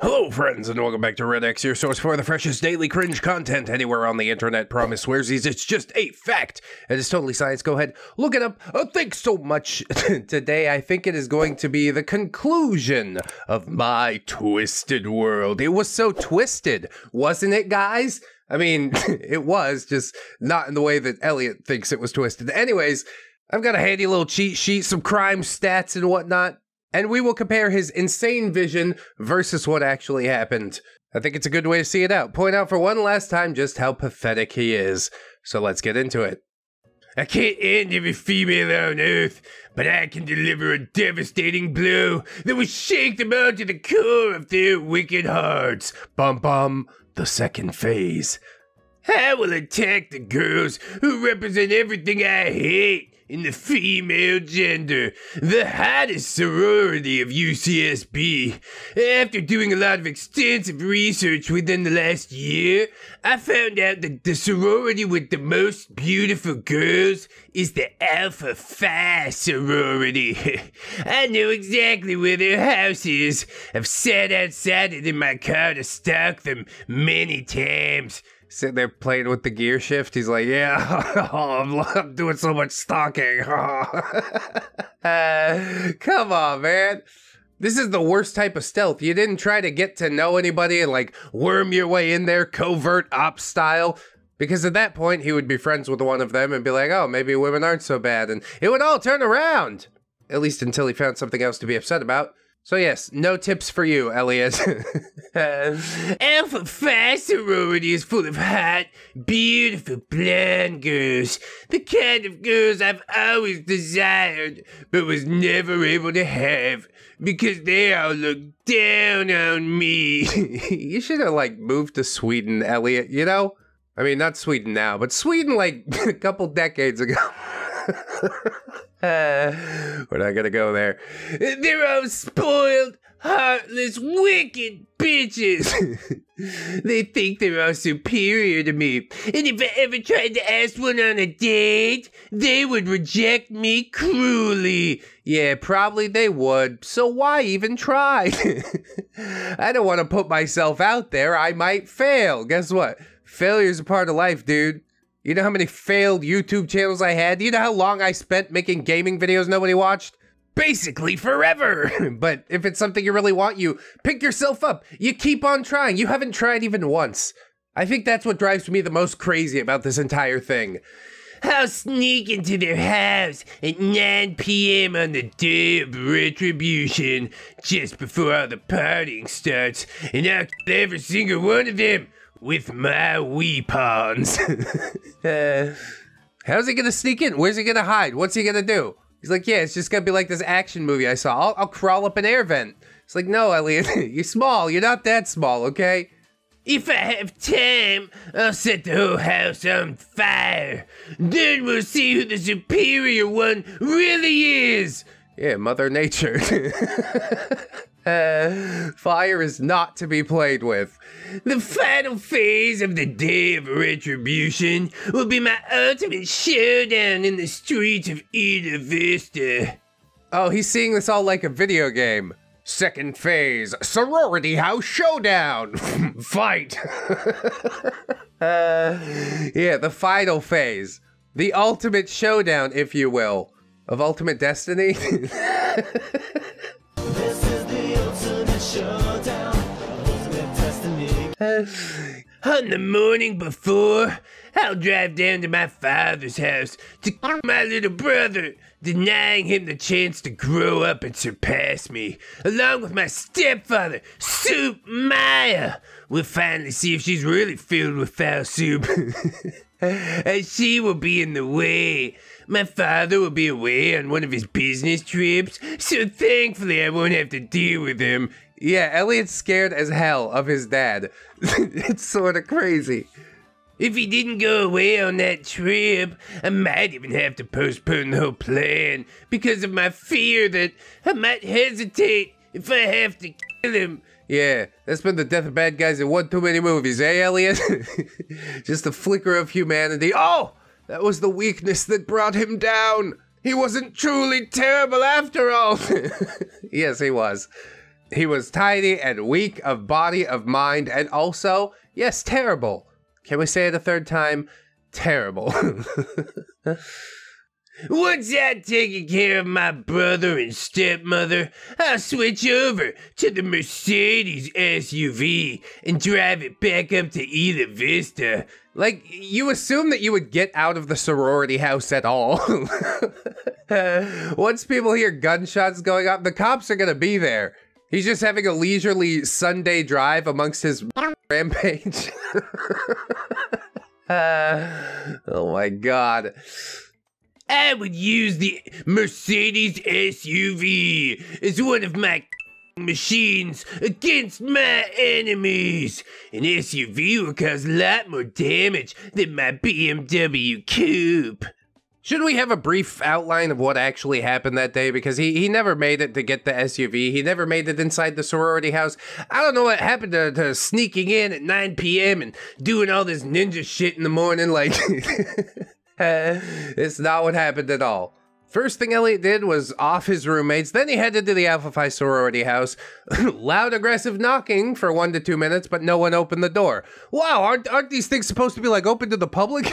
Hello, friends, and welcome back to Red X, your source for the freshest daily cringe content anywhere on the internet. Promise swearsies, it's just a fact. It is totally science. Go ahead, look it up. Oh, thanks so much. Today, I think it is going to be the conclusion of My Twisted World. It was so twisted, wasn't it, guys? I mean, it was, just not in the way that Elliot thinks it was twisted. Anyways, I've got a handy little cheat sheet, some crime stats and whatnot. And we will compare his insane vision versus what actually happened. I think it's a good way to see it out. Point out for one last time just how pathetic he is. So let's get into it. I can't end every female on Earth, but I can deliver a devastating blow that will shake them out to the core of their wicked hearts. Bum bum, the second phase. I will attack the girls who represent everything I hate in the female gender, the hottest sorority of UCSB. After doing a lot of extensive research within the last year, I found out that the sorority with the most beautiful girls is the Alpha Phi sorority. I know exactly where their house is. I've sat outside it in my car to stalk them many times. Sitting there playing with the gear shift, he's like, yeah, I'm doing so much stalking. Come on, man. This is the worst type of stealth. You didn't try to get to know anybody and, like, worm your way in there, covert op style. Because at that point, he would be friends with one of them and be like, oh, maybe women aren't so bad. And it would all turn around. At least until he found something else to be upset about. So yes, no tips for you, Elliot. Alpha Phi sorority is full of hot, beautiful blonde girls. The kind of girls I've always desired, but was never able to have, because they all look down on me. You should have, like, moved to Sweden, Elliot, you know? I mean, not Sweden now, but Sweden, like, a couple decades ago. We're not gonna go there. They're all spoiled, heartless, wicked bitches. They think they're all superior to me, and if I ever tried to ask one on a date, they would reject me cruelly. Yeah, probably they would, so why even try? I don't want to put myself out there. I might fail. Guess what? Failure's a part of life, dude. You know how many failed YouTube channels I had? You know how long I spent making gaming videos nobody watched? Basically forever. But if it's something you really want, you pick yourself up. You keep on trying. You haven't tried even once. I think that's what drives me the most crazy about this entire thing. I'll sneak into their house at 9 p.m. on the day of retribution, just before all the partying starts, and I'll kill every single one of them. With my weapons. How's he gonna sneak in? Where's he gonna hide? What's he gonna do? He's like, yeah, it's just gonna be like this action movie I saw. I'll crawl up an air vent. It's like, no, Elliot, you're small. You're not that small, okay? If I have time, I'll set the whole house on fire. Then we'll see who the superior one really is. Yeah, Mother Nature. Fire is not to be played with. The final phase of the day of retribution will be my ultimate showdown in the streets of Isla Vista. Oh, he's seeing this all like a video game. Second phase, sorority house showdown. Fight. Yeah, the final phase. The ultimate showdown, if you will, of Ultimate Destiny. This is the ultimate showdown of Ultimate Destiny. On the morning before, I'll drive down to my father's house to kill my little brother, denying him the chance to grow up and surpass me, along with my stepfather, Soumaya. We'll finally see if she's really filled with foul soup. And she will be in the way. My father will be away on one of his business trips, so thankfully I won't have to deal with him. Yeah, Elliot's scared as hell of his dad. It's sort of crazy. If he didn't go away on that trip, I might even have to postpone the whole plan because of my fear that I might hesitate if I have to kill him. Yeah, that's been the death of bad guys in one too many movies, eh, Elliot? Just a flicker of humanity. Oh! That was the weakness that brought him down! He wasn't truly terrible after all! Yes, he was. He was tiny and weak of body, of mind, and also, yes, terrible. Can we say it a third time? Terrible. Once I've taken care of my brother and stepmother, I'll switch over to the Mercedes SUV and drive it back up to Isla Vista. Like, you assume that you would get out of the sorority house at all. Once people hear gunshots going off, the cops are gonna be there. He's just having a leisurely Sunday drive amongst his rampage. Oh my god. I would use the Mercedes SUV as one of my machines against my enemies. An SUV will cause a lot more damage than my BMW coupe. Should we have a brief outline of what actually happened that day? Because he never made it to get the SUV. He never made it inside the sorority house. I don't know what happened to sneaking in at 9 p.m. and doing all this ninja shit in the morning. Like, it's not what happened at all. First thing Elliot did was off his roommates. Then he headed to the Alpha Phi sorority house. Loud, aggressive knocking for 1 to 2 minutes, but no one opened the door. Wow, aren't these things supposed to be, like, open to the public?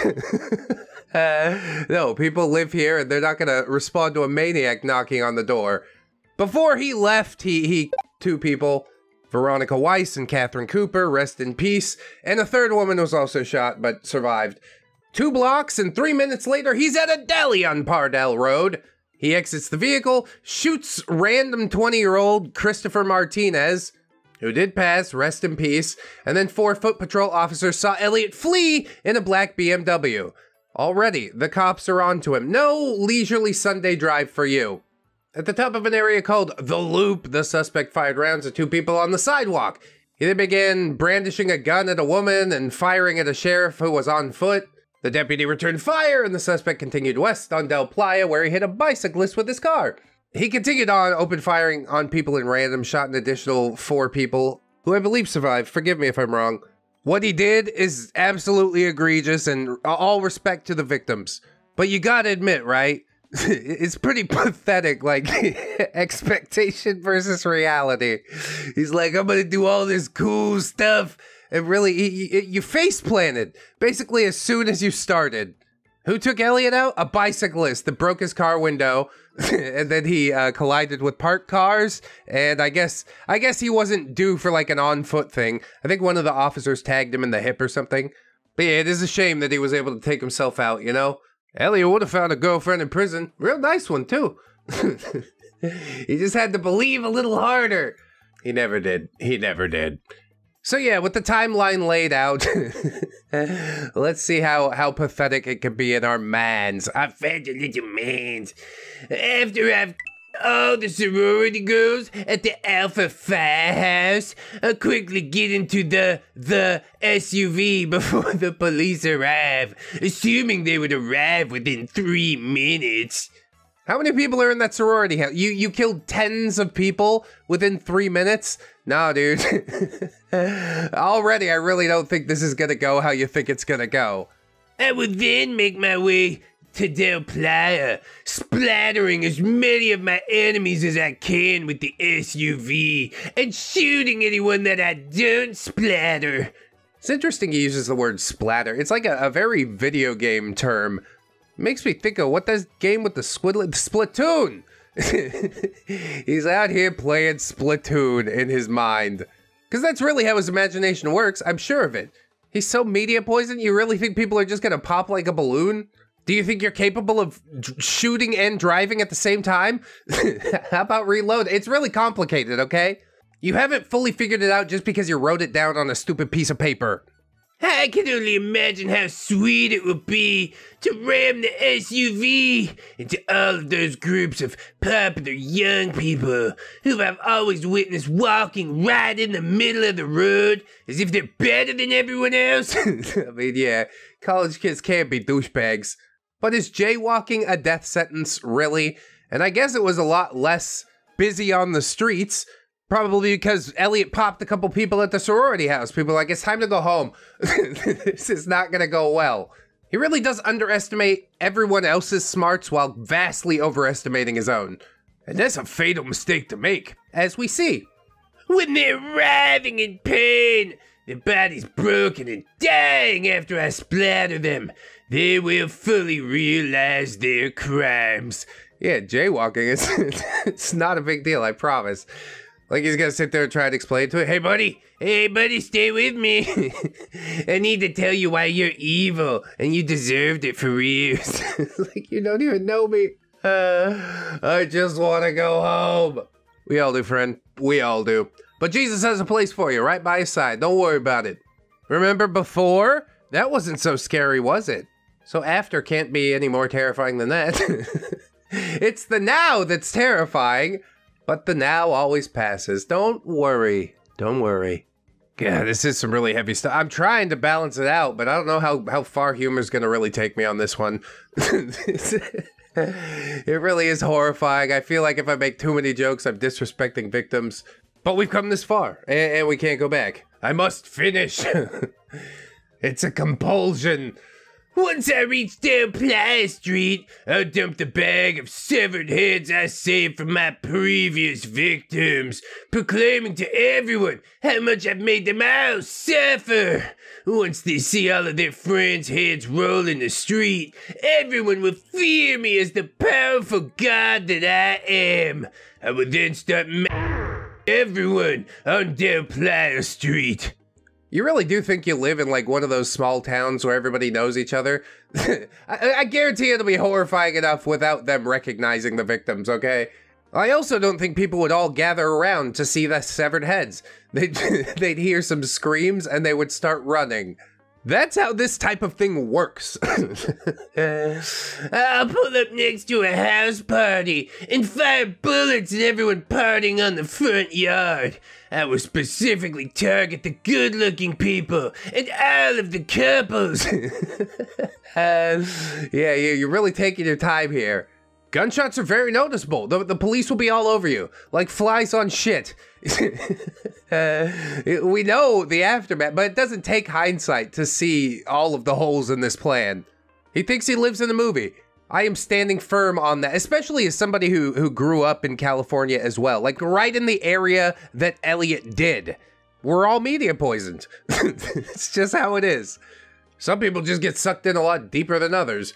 No, people live here and they're not gonna respond to a maniac knocking on the door. Before he left, he two people, Veronica Weiss and Catherine Cooper, rest in peace, and a third woman was also shot but survived. 2 blocks and 3 minutes later, he's at a deli on Pardell Road. He exits the vehicle, shoots random 20-year-old Christopher Martinez, who did pass, rest in peace, and then 4 foot patrol officers saw Elliot flee in a black BMW. Already, the cops are on to him. No leisurely Sunday drive for you. At the top of an area called The Loop, the suspect fired rounds at 2 people on the sidewalk. He then began brandishing a gun at a woman and firing at a sheriff who was on foot. The deputy returned fire, and the suspect continued west on Del Playa, where he hit a bicyclist with his car. He continued on, open firing on people in random, shot an additional 4 people, who I believe survived. Forgive me if I'm wrong. What he did is absolutely egregious, and all respect to the victims. But you gotta admit, right? It's pretty pathetic, like, expectation versus reality. He's like, I'm gonna do all this cool stuff. And really, you face planted, basically as soon as you started. Who took Elliot out? A bicyclist that broke his car window, and then he collided with parked cars, and I guess he wasn't due for, like, an on-foot thing. I think one of the officers tagged him in the hip or something. But yeah, it is a shame that he was able to take himself out, you know? Elliot would have found a girlfriend in prison. Real nice one, too. He just had to believe a little harder. He never did. He never did. So yeah, with the timeline laid out, let's see how pathetic it can be in our mans. I found a little mans. After I've all the sorority girls at the Alpha Phi house, I'll quickly get into the SUV before the police arrive, assuming they would arrive within 3 minutes. How many people are in that sorority house? You killed tens of people within 3 minutes? Nah, dude. Already, I really don't think this is gonna go how you think it's gonna go. I would then make my way to Del Playa, splattering as many of my enemies as I can with the SUV, and shooting anyone that I don't splatter. It's interesting he uses the word splatter. It's like a very video game term. Makes me think of what that game with the squidlet, Splatoon. He's out here playing Splatoon in his mind. Because that's really how his imagination works, I'm sure of it. He's so media poisoned, you really think people are just gonna pop like a balloon? Do you think you're capable of shooting and driving at the same time? How about reload? It's really complicated, okay? You haven't fully figured it out just because you wrote it down on a stupid piece of paper. I can only imagine how sweet it would be to ram the SUV into all of those groups of popular young people who I've always witnessed walking right in the middle of the road as if they're better than everyone else. I mean, yeah, college kids can't be douchebags. But is jaywalking a death sentence, really? And I guess it was a lot less busy on the streets. Probably because Elliot popped a couple people at the sorority house. People are like, it's time to go home. This is not going to go well. He really does underestimate everyone else's smarts while vastly overestimating his own. And that's a fatal mistake to make, as we see. When they're writhing in pain, their bodies broken and dying after I splatter them, they will fully realize their crimes. Yeah, jaywalking is it's not a big deal, I promise. Like he's gonna sit there and try to explain to it, hey buddy, stay with me. I need to tell you why you're evil and you deserved it for years. Like, you don't even know me. I just wanna go home. We all do, friend, we all do. But Jesus has a place for you, right by his side, don't worry about it. Remember before? That wasn't so scary, was it? So after can't be any more terrifying than that. It's the now that's terrifying. But the now always passes. Don't worry. Don't worry. God, this is some really heavy stuff. I'm trying to balance it out, but I don't know how far humor's gonna really take me on this one. It really is horrifying. I feel like if I make too many jokes, I'm disrespecting victims. But we've come this far, and we can't go back. I must finish. It's a compulsion. Once I reach Del Playa Street, I'll dump the bag of severed heads I saved from my previous victims, proclaiming to everyone how much I've made them all suffer. Once they see all of their friends' heads roll in the street, everyone will fear me as the powerful god that I am. I will then start everyone on Del Playa Street. You really do think you live in, like, one of those small towns where everybody knows each other? I guarantee it'll be horrifying enough without them recognizing the victims, okay? I also don't think people would all gather around to see the severed heads. They'd hear some screams and they would start running. That's how this type of thing works. I'll pull up next to a house party and fire bullets at everyone partying on the front yard. I will specifically target the good-looking people and all of the couples. Yeah, you're really taking your time here. Gunshots are very noticeable. The police will be all over you, like flies on shit. We know the aftermath, but it doesn't take hindsight to see all of the holes in this plan. He thinks he lives in a movie. I am standing firm on that, especially as somebody who grew up in California as well, like right in the area that Elliot did. We're all media poisoned. It's just how it is. Some people just get sucked in a lot deeper than others.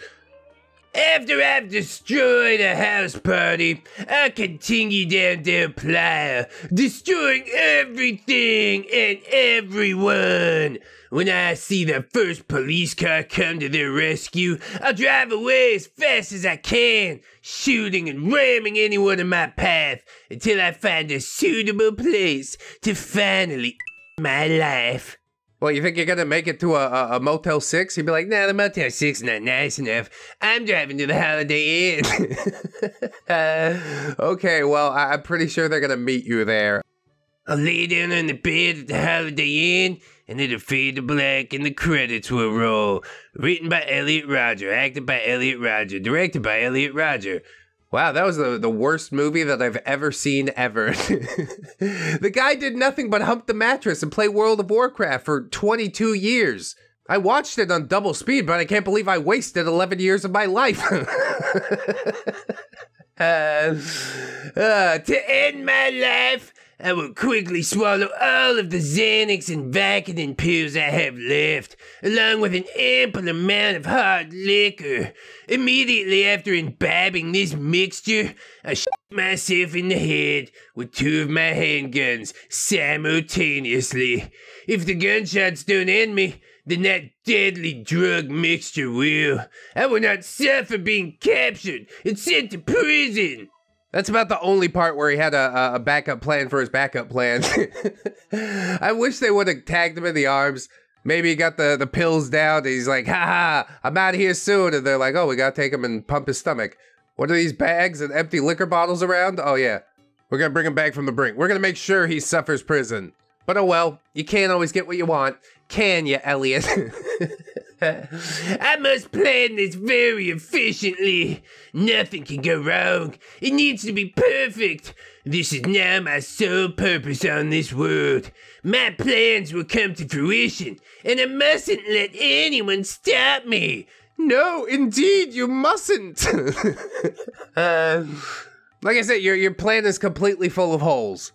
After I've destroyed a house party, I continue down Del Playa, destroying everything and everyone. When I see the first police car come to their rescue, I'll drive away as fast as I can, shooting and ramming anyone in my path until I find a suitable place to finally my life. Well, you think you're gonna make it to a Motel 6? You'd be like, nah, the Motel 6 is not nice enough. I'm driving to the Holiday Inn. Okay, well, I'm pretty sure they're gonna meet you there. I'll lay down on the bed at the Holiday Inn, and it'll fade to black, and the credits will roll. Written by Elliot Rodger, acted by Elliot Rodger, directed by Elliot Rodger. Wow, that was the worst movie that I've ever seen, ever. The guy did nothing but hump the mattress and play World of Warcraft for 22 years. I watched it on double speed, but I can't believe I wasted 11 years of my life. To end my life, I will quickly swallow all of the Xanax and Vicodin pills I have left, along with an ample amount of hard liquor. Immediately after imbibing this mixture, I shit myself in the head with two of my handguns simultaneously. If the gunshots don't end me, then that deadly drug mixture will. I will not suffer being captured and sent to prison. That's about the only part where he had a backup plan for his backup plan. I wish they would have tagged him in the arms. Maybe he got the pills down and he's like, haha, I'm out of here soon. And they're like, oh, we gotta take him and pump his stomach. What are these bags and empty liquor bottles around? Oh yeah, we're gonna bring him back from the brink. We're gonna make sure he suffers prison. But oh well, you can't always get what you want. Can you, Elliot? I must plan this very efficiently. Nothing can go wrong. It needs to be perfect. This is now my sole purpose on this world. My plans will come to fruition, and I mustn't let anyone stop me. No, indeed, you mustn't. Like I said, your plan is completely full of holes.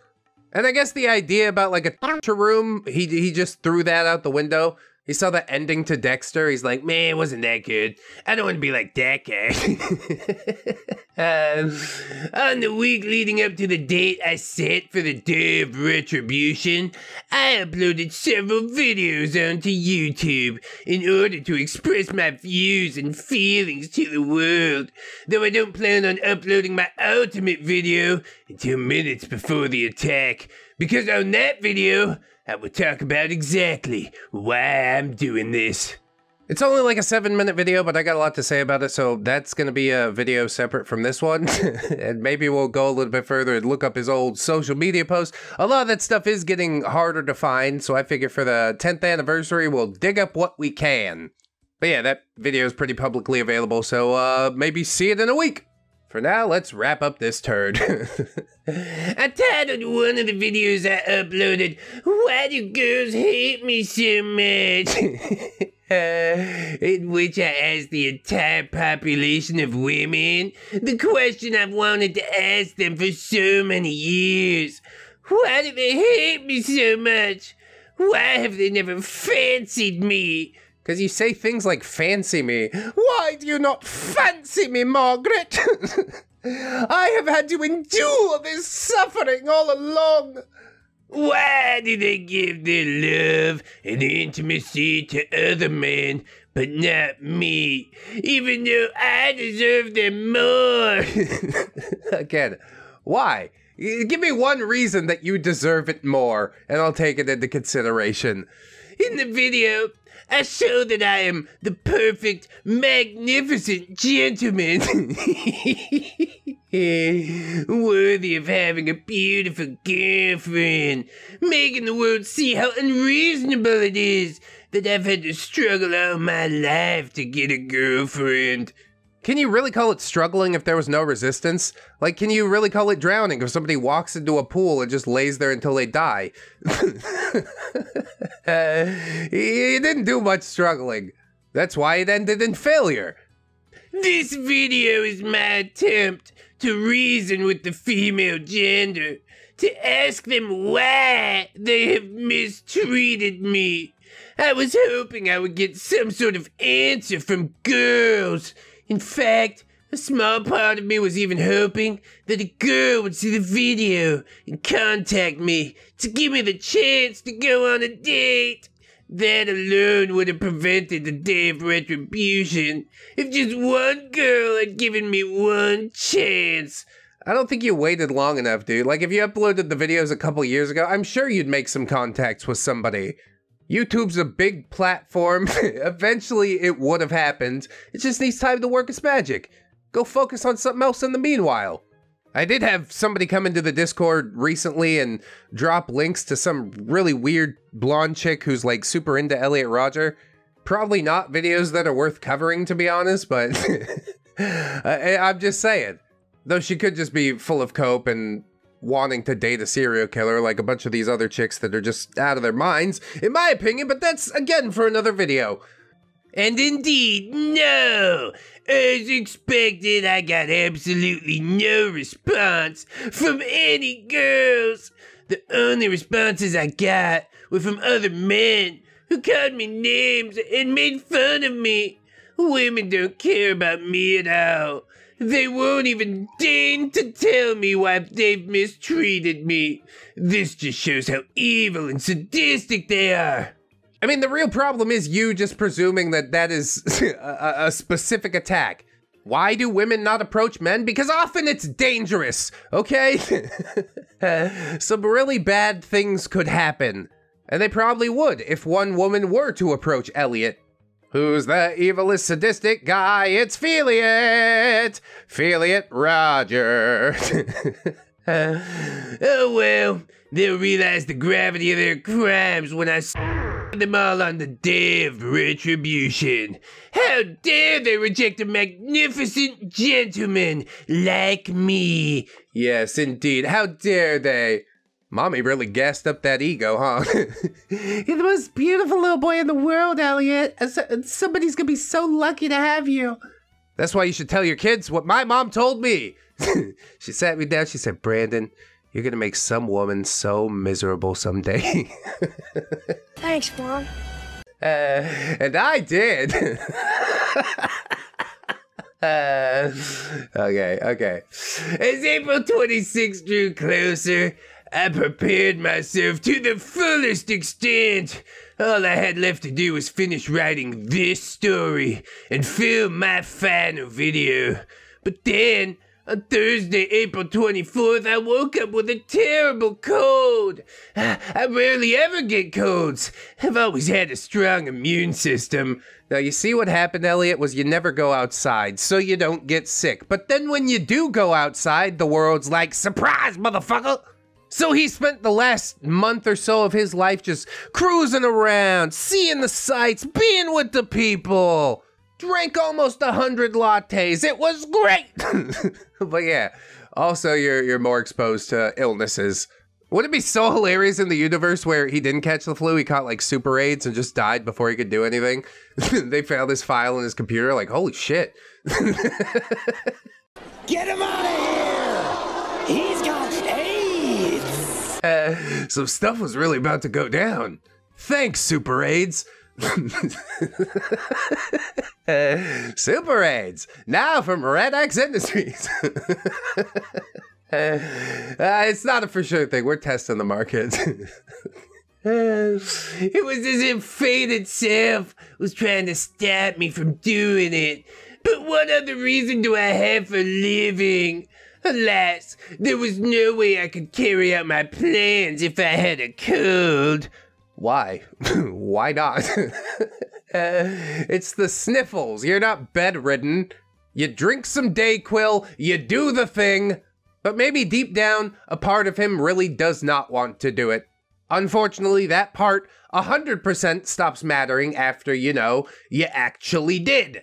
And I guess the idea about like a room, he just threw that out the window. He saw the ending to Dexter. He's like, man, wasn't that good? I don't want to be like that guy. On the week leading up to the date I set for the day of retribution, I uploaded several videos onto YouTube in order to express my views and feelings to the world. Though I don't plan on uploading my ultimate video until minutes before the attack, because on that video, I will talk about exactly why I'm doing this. It's only like a 7-minute video, but I got a lot to say about it, so that's gonna be a video separate from this one. And maybe we'll go a little bit further and look up his old social media posts. A lot of that stuff is getting harder to find, so I figure for the 10th anniversary, we'll dig up what we can. But yeah, that video is pretty publicly available, so maybe see it in a week. For now, let's wrap up this turd. I titled one of the videos I uploaded, "Why Do Girls Hate Me So Much?" In which I asked the entire population of women the question I've wanted to ask them for so many years. Why do they hate me so much? Why have they never fancied me? Because you say things like fancy me. Why do you not fancy me, Margaret? I have had to endure this suffering all along. Why do they give their love and intimacy to other men, but not me, even though I deserve them more? Again, why? Give me one reason that you deserve it more, and I'll take it into consideration. In the video, I show that I am the perfect, magnificent gentleman, worthy of having a beautiful girlfriend, making the world see how unreasonable it is that I've had to struggle all my life to get a girlfriend. Can you really call it struggling if there was no resistance? Like, can you really call it drowning if somebody walks into a pool and just lays there until they die? He didn't do much struggling. That's why it ended in failure. This video is my attempt to reason with the female gender, to ask them why they have mistreated me. I was hoping I would get some sort of answer from girls. In fact, a small part of me was even hoping that a girl would see the video and contact me to give me the chance to go on a date. That alone would have prevented the day of retribution if just one girl had given me one chance. I don't think you waited long enough, dude. Like, if you uploaded the videos a couple years ago, I'm sure you'd make some contacts with somebody. YouTube's a big platform. Eventually it would have happened. It just needs time to work its magic. Go focus on something else in the meanwhile. I did have somebody come into the Discord recently and drop links to some really weird blonde chick who's like super into Elliot Rodger. Probably not videos that are worth covering, to be honest, but I'm just saying. Though she could just be full of coke and wanting to date a serial killer like a bunch of these other chicks that are just out of their minds, in my opinion, but that's, again, for another video. And indeed, no! As expected, I got absolutely no response from any girls. The only responses I got were from other men who called me names and made fun of me. Women don't care about me at all. They won't even deign to tell me why they've mistreated me. This just shows how evil and sadistic they are. I mean, the real problem is you just presuming that that is a specific attack. Why do women not approach men? Because often it's dangerous, okay? Some really bad things could happen. And they probably would if one woman were to approach Elliot. Who's the evilest sadistic guy? It's Feliot! Feliot Rodger. Oh well, they'll realize the gravity of their crimes when I them all on the day of retribution. How dare they reject a magnificent gentleman like me? Yes, indeed. How dare they? Mommy really gassed up that ego, huh? You're the most beautiful little boy in the world, Elliot. Somebody's gonna be so lucky to have you. That's why you should tell your kids what my mom told me. She sat me down, she said, Brandon, you're gonna make some woman so miserable someday. Thanks, Mom. And I did. Okay. As April 26th drew closer, I prepared myself to the fullest extent. All I had left to do was finish writing this story and film my final video. But then, on Thursday, April 24th, I woke up with a terrible cold. I rarely ever get colds. I've always had a strong immune system. Now, you see what happened, Elliot, was you never go outside, so you don't get sick. But then when you do go outside, the world's like, surprise, motherfucker! So he spent the last month or so of his life just cruising around, seeing the sights, being with the people. Drank almost 100 lattes. It was great. But yeah, also you're more exposed to illnesses. Wouldn't it be so hilarious in the universe where he didn't catch the flu, he caught like super AIDS and just died before he could do anything? They found this file in his computer like, holy shit. Get him out of here! He's got AIDS! Some stuff was really about to go down. Thanks, super AIDS. Super AIDS, now from Red X Industries. It's not a for sure thing, we're testing the market. It was as if fate itself was trying to stop me from doing it. But what other reason do I have for living? Alas, there was no way I could carry out my plans if I had a cold. Why? Why not? It's the sniffles. You're not bedridden. You drink some Dayquil, you do the thing, but maybe deep down, a part of him really does not want to do it. Unfortunately, that part 100% stops mattering after, you know, you actually did.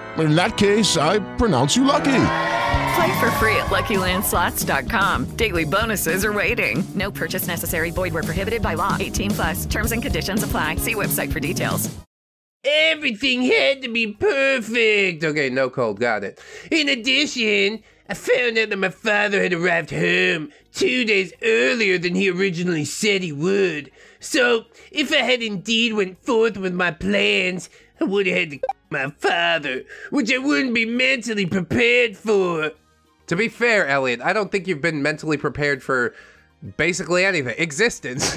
In that case, I pronounce you lucky. Play for free at LuckyLandSlots.com. Daily bonuses are waiting. No purchase necessary. Void where prohibited by law. 18+. Terms and conditions apply. See website for details. Everything had to be perfect. Okay, no cold. Got it. In addition, I found out that my father had arrived home 2 days earlier than he originally said he would. So, if I had indeed went forth with my plans, I would have had to my father, which I wouldn't be mentally prepared for. To be fair, Elliot, I don't think you've been mentally prepared for basically anything. Existence.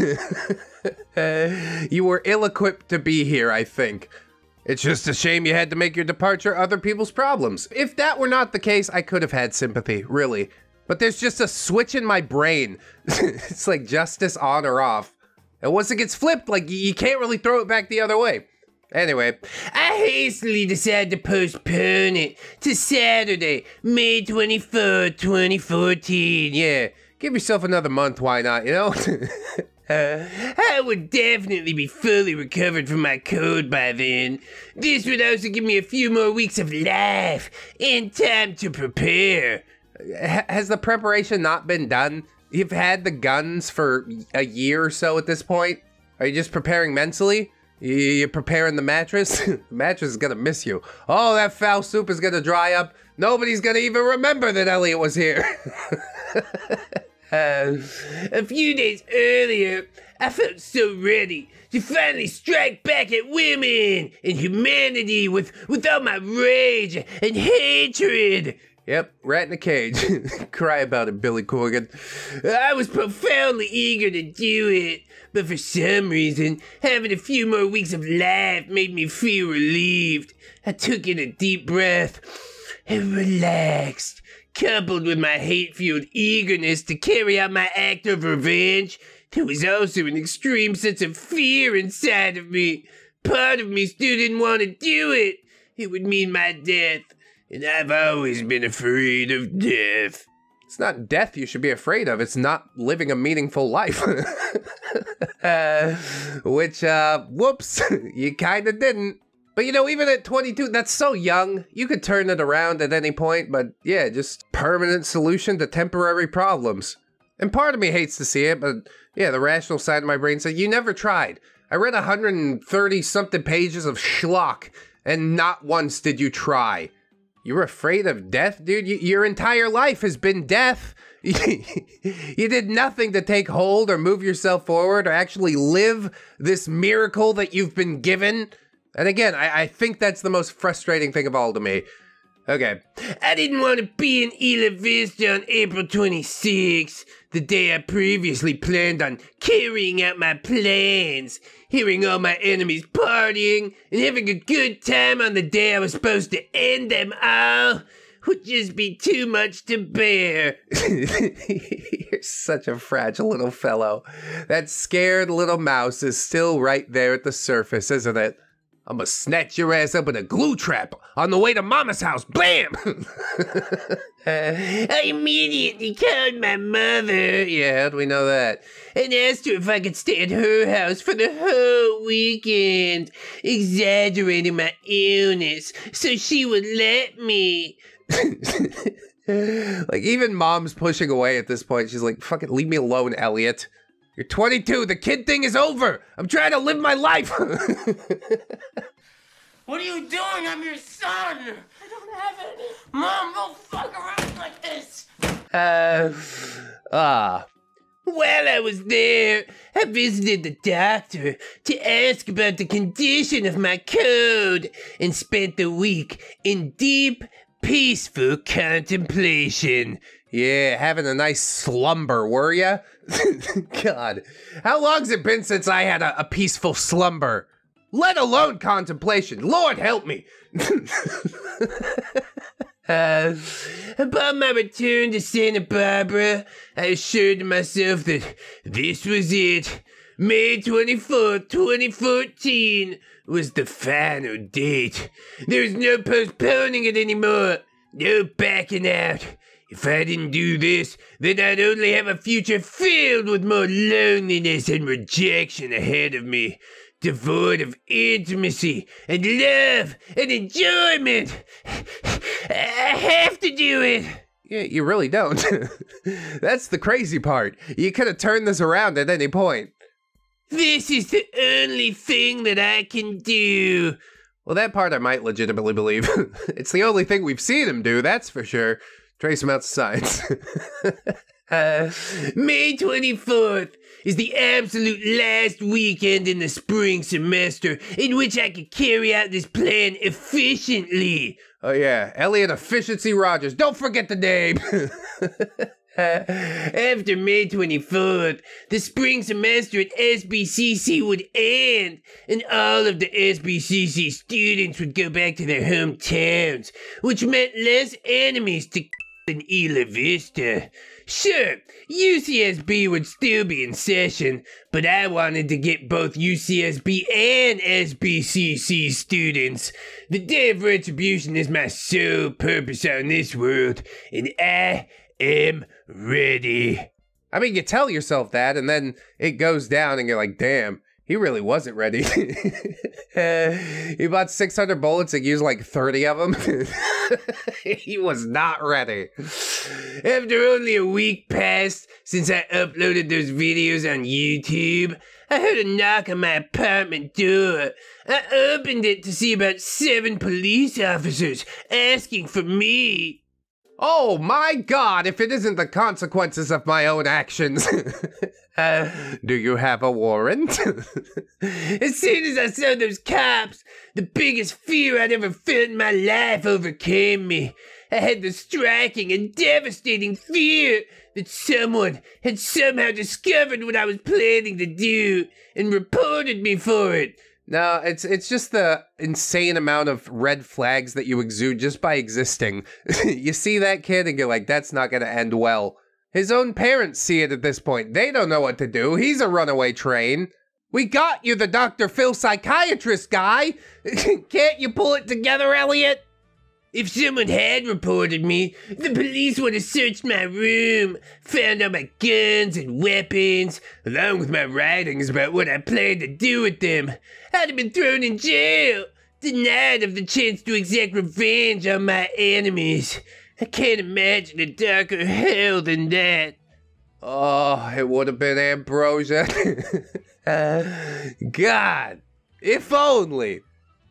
You were ill-equipped to be here, I think. It's just a shame you had to make your departure other people's problems. If that were not the case, I could have had sympathy, really. But there's just a switch in my brain. It's like justice on or off. And once it gets flipped, like, you can't really throw it back the other way. Anyway, I hastily decided to postpone it to Saturday, May 24th, 2014. Yeah, give yourself another month, why not, you know? I would definitely be fully recovered from my cold by then. This would also give me a few more weeks of life and time to prepare. Has the preparation not been done? You've had the guns for a year or so at this point. Are you just preparing mentally? You're preparing the mattress? The mattress is gonna miss you. Oh, that foul soup is gonna dry up. Nobody's gonna even remember that Elliot was here. A few days earlier, I felt so ready to finally strike back at women and humanity with all my rage and hatred. Yep, rat in a cage. Cry about it, Billy Corgan. I was profoundly eager to do it, but for some reason, having a few more weeks of life made me feel relieved. I took in a deep breath and relaxed. Coupled with my hate-fueled eagerness to carry out my act of revenge, there was also an extreme sense of fear inside of me. Part of me still didn't want to do it. It would mean my death, and I've always been afraid of death. It's not death you should be afraid of, it's not living a meaningful life. Whoops, you kinda didn't. But you know, even at 22, that's so young. You could turn it around at any point, but yeah, just permanent solution to temporary problems. And part of me hates to see it, but yeah, the rational side of my brain said, you never tried. I read 130 something pages of schlock, and not once did you try. You were afraid of death, dude? Your entire life has been death. You did nothing to take hold or move yourself forward or actually live this miracle that you've been given. And again, I think that's the most frustrating thing of all to me. Okay. I didn't want to be in Isla Vista on April 26th, the day I previously planned on carrying out my plans, hearing all my enemies partying, and having a good time on the day I was supposed to end them all. Would just be too much to bear. You're such a fragile little fellow. That scared little mouse is still right there at the surface, isn't it? I'm gonna snatch your ass up in a glue trap on the way to Mama's house. Bam! I immediately called my mother. Yeah, how'd we know that? And asked her if I could stay at her house for the whole weekend, exaggerating my illness so she would let me. Like, even mom's pushing away at this point. She's like, fucking leave me alone, Elliot. You're 22, the kid thing is over! I'm trying to live my life! What are you doing? I'm your son! I don't have any! Mom, don't fuck around like this! While I was there, I visited the doctor to ask about the condition of my cold and spent the week in deep, peaceful contemplation. Yeah, having a nice slumber, were ya? God, how long's it been since I had a peaceful slumber? Let alone contemplation. Lord help me. Upon my return to Santa Barbara, I assured myself that this was it. May 24th, 2014 was the final date. There was no postponing it anymore. No backing out. If I didn't do this, then I'd only have a future filled with more loneliness and rejection ahead of me, devoid of intimacy and love and enjoyment. I have to do it. Yeah, you really don't. That's the crazy part. You could have turned this around at any point. This is the only thing that I can do. Well, that part I might legitimately believe. It's the only thing we've seen him do, that's for sure. Trace him out to science. May 24th is the absolute last weekend in the spring semester in which I could carry out this plan efficiently. Oh yeah, Elliot Efficiency Rodgers. Don't forget the name. After May 24th, the spring semester at SBCC would end, and all of the SBCC students would go back to their hometowns, which meant less enemies to in Isla Vista. Sure, UCSB would still be in session, but I wanted to get both UCSB and SBCC students. The Day of Retribution is my sole purpose on this world, and I am ready. I mean, you tell yourself that, and then it goes down, and you're like, damn, he really wasn't ready. He bought 600 bullets and used like 30 of them. He was not ready. After only a week passed since I uploaded those videos on YouTube, I heard a knock on my apartment door. I opened it to see about 7 police officers asking for me. Oh my god, if it isn't the consequences of my own actions. Do you have a warrant? As soon as I saw those cops, the biggest fear I'd ever felt in my life overcame me. I had the striking and devastating fear that someone had somehow discovered what I was planning to do and reported me for it. No, it's just the insane amount of red flags that you exude just by existing. You see that kid and you're like, that's not going to end well. His own parents see it at this point. They don't know what to do. He's a runaway train. We got you, the Dr. Phil psychiatrist guy. Can't you pull it together, Elliot? If someone had reported me, the police would have searched my room, found all my guns and weapons, along with my writings about what I planned to do with them. I'd have been thrown in jail, denied of the chance to exact revenge on my enemies. I can't imagine a darker hell than that. Oh, it would have been ambrosia. God, if only.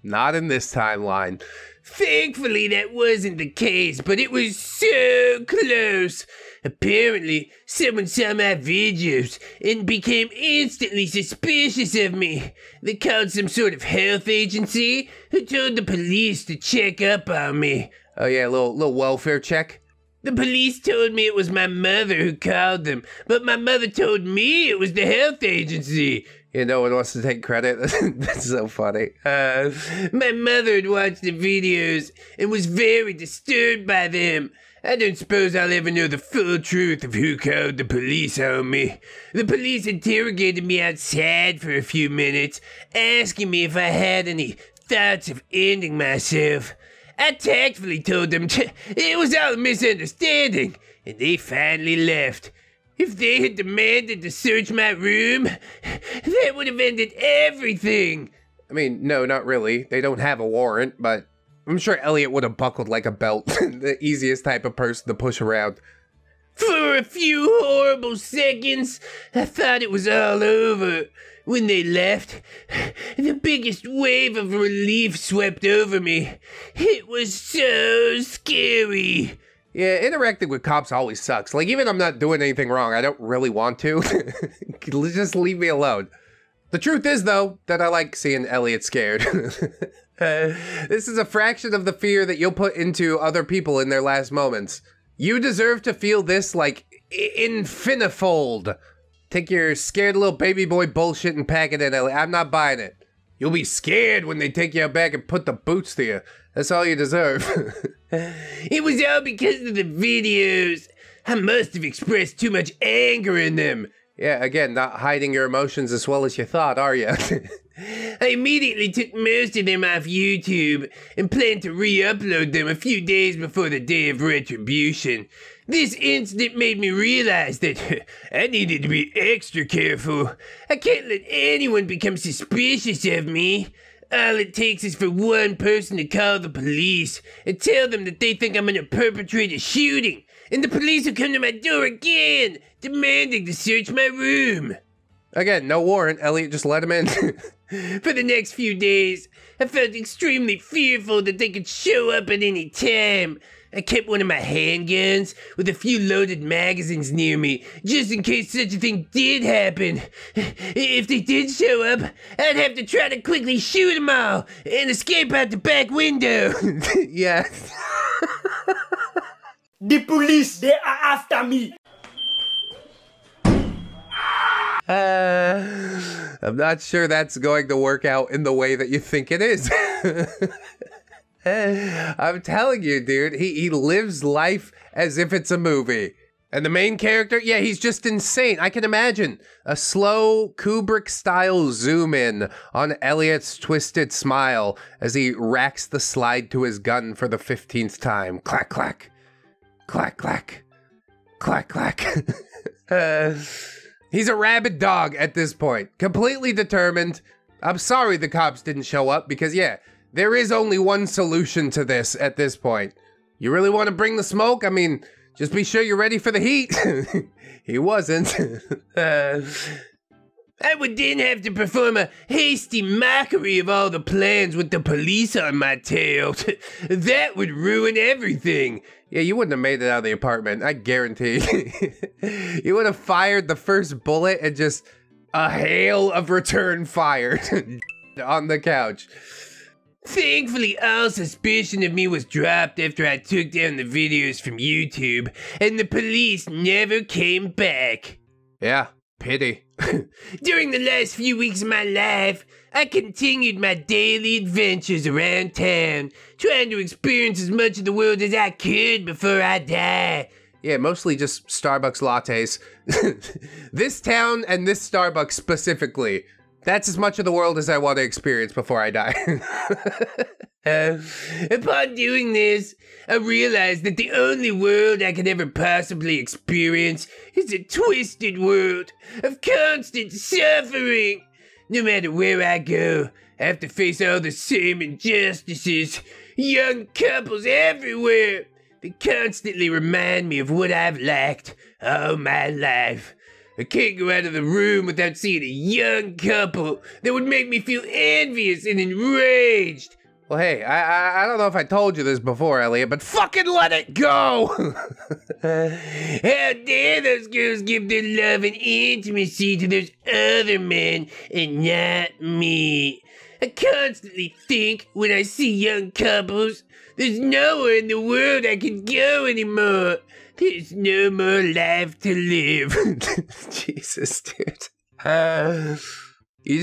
Not in this timeline. Thankfully, that wasn't the case, but it was so close. Apparently, someone saw my videos and became instantly suspicious of me. They called some sort of health agency who told the police to check up on me. Oh yeah, little welfare check. The police told me it was my mother who called them, but my mother told me it was the health agency. Yeah, no one wants to take credit. That's so funny. My mother had watched the videos and was very disturbed by them. I don't suppose I'll ever know the full truth of who called the police on me. The police interrogated me outside for a few minutes, asking me if I had any thoughts of ending myself. I tactfully told them it was all a misunderstanding, and they finally left. If they had demanded to search my room, that would have ended everything. I mean, no, not really. They don't have a warrant, but I'm sure Elliot would have buckled like a belt. The easiest type of person to push around. For a few horrible seconds, I thought it was all over. When they left, the biggest wave of relief swept over me. It was so scary. Yeah, interacting with cops always sucks. Like, even if I'm not doing anything wrong, I don't really want to. Just leave me alone. The truth is, though, that I like seeing Elliot scared. This is a fraction of the fear that you'll put into other people in their last moments. You deserve to feel this, like, infinifold. Take your scared little baby boy bullshit and pack it in, Elliot. I'm not buying it. You'll be scared when they take you out back and put the boots to you. That's all you deserve. It was all because of the videos. I must have expressed too much anger in them. Yeah, again, not hiding your emotions as well as you thought, are you? I immediately took most of them off YouTube and planned to re-upload them a few days before the Day of Retribution. This incident made me realize that I needed to be extra careful. I can't let anyone become suspicious of me. All it takes is for one person to call the police and tell them that they think I'm going to perpetrate a shooting, and the police will come to my door again, demanding to search my room. Again, no warrant. Elliot just let him in. For the next few days, I felt extremely fearful that they could show up at any time. I kept one of my handguns with a few loaded magazines near me, just in case such a thing did happen. If they did show up, I'd have to try to quickly shoot them all and escape out the back window. Yeah. The police, they are after me. I'm not sure that's going to work out in the way that you think it is. I'm telling you, dude, he lives life as if it's a movie. And the main character, yeah, he's just insane. I can imagine a slow Kubrick-style zoom in on Elliot's twisted smile as he racks the slide to his gun for the 15th time. Clack, clack. Clack, clack. Clack, clack. He's a rabid dog at this point. Completely determined. I'm sorry the cops didn't show up because, yeah, there is only one solution to this at this point. You really want to bring the smoke? I mean, just be sure you're ready for the heat. He wasn't. I would then have to perform a hasty mockery of all the plans with the police on my tail. That would ruin everything. Yeah, you wouldn't have made it out of the apartment, I guarantee. You would have fired the first bullet and just a hail of return fire on the couch. Thankfully, all suspicion of me was dropped after I took down the videos from YouTube, and the police never came back. Yeah, pity. During the last few weeks of my life, I continued my daily adventures around town, trying to experience as much of the world as I could before I die. Yeah, mostly just Starbucks lattes. This town and this Starbucks specifically. That's as much of the world as I want to experience before I die. Upon doing this, I realized that the only world I could ever possibly experience is a twisted world of constant suffering. No matter where I go, I have to face all the same injustices. Young couples everywhere. They constantly remind me of what I've lacked all my life. I can't go out of the room without seeing a young couple that would make me feel envious and enraged. Well, hey, I don't know if I told you this before, Elliot, but fucking let it go! How dare those girls give their love and intimacy to those other men and not me. I constantly think when I see young couples, there's nowhere in the world I can go anymore. There's no more life to live. Jesus, dude. You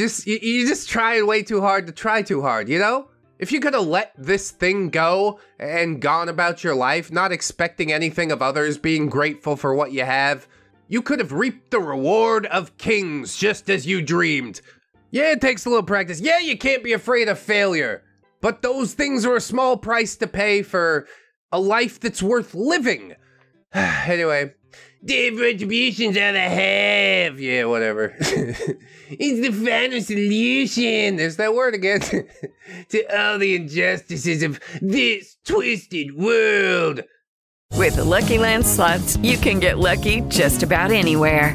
just trying way too hard to try too hard, you know? If you could have let this thing go and gone about your life, not expecting anything of others, being grateful for what you have, you could have reaped the reward of kings just as you dreamed. Yeah, it takes a little practice. Yeah, you can't be afraid of failure. But those things are a small price to pay for a life that's worth living. Anyway, Dave retribution's all I have. Yeah, whatever. It's the final solution. There's that word again. To all the injustices of this twisted world. With the Lucky Land Slots, you can get lucky just about anywhere.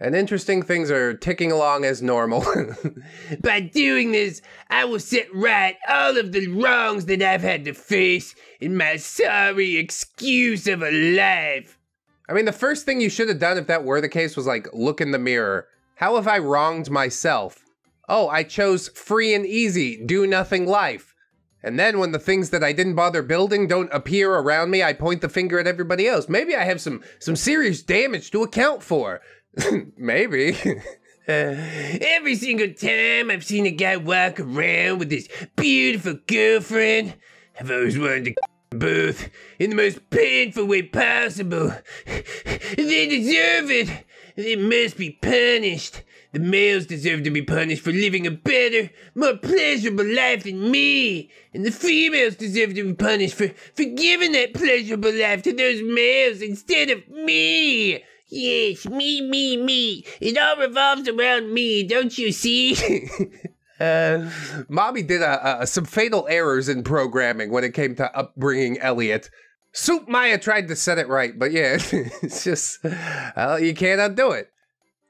And interesting things are ticking along as normal. By doing this, I will set right all of the wrongs that I've had to face in my sorry excuse of a life. I mean, the first thing you should have done if that were the case was like, look in the mirror. How have I wronged myself? Oh, I chose free and easy, do nothing life. And then when the things that I didn't bother building don't appear around me, I point the finger at everybody else. Maybe I have some serious damage to account for. Maybe. Every single time I've seen a guy walk around with his beautiful girlfriend, I've always wanted to both in the most painful way possible. They deserve it. They must be punished. The males deserve to be punished for living a better, more pleasurable life than me. And the females deserve to be punished for giving that pleasurable life to those males instead of me. Yes, me. It all revolves around me, don't you see? Mommy did some fatal errors in programming when it came to upbringing Elliot. Soumaya tried to set it right, but yeah, it's just, you can't undo it.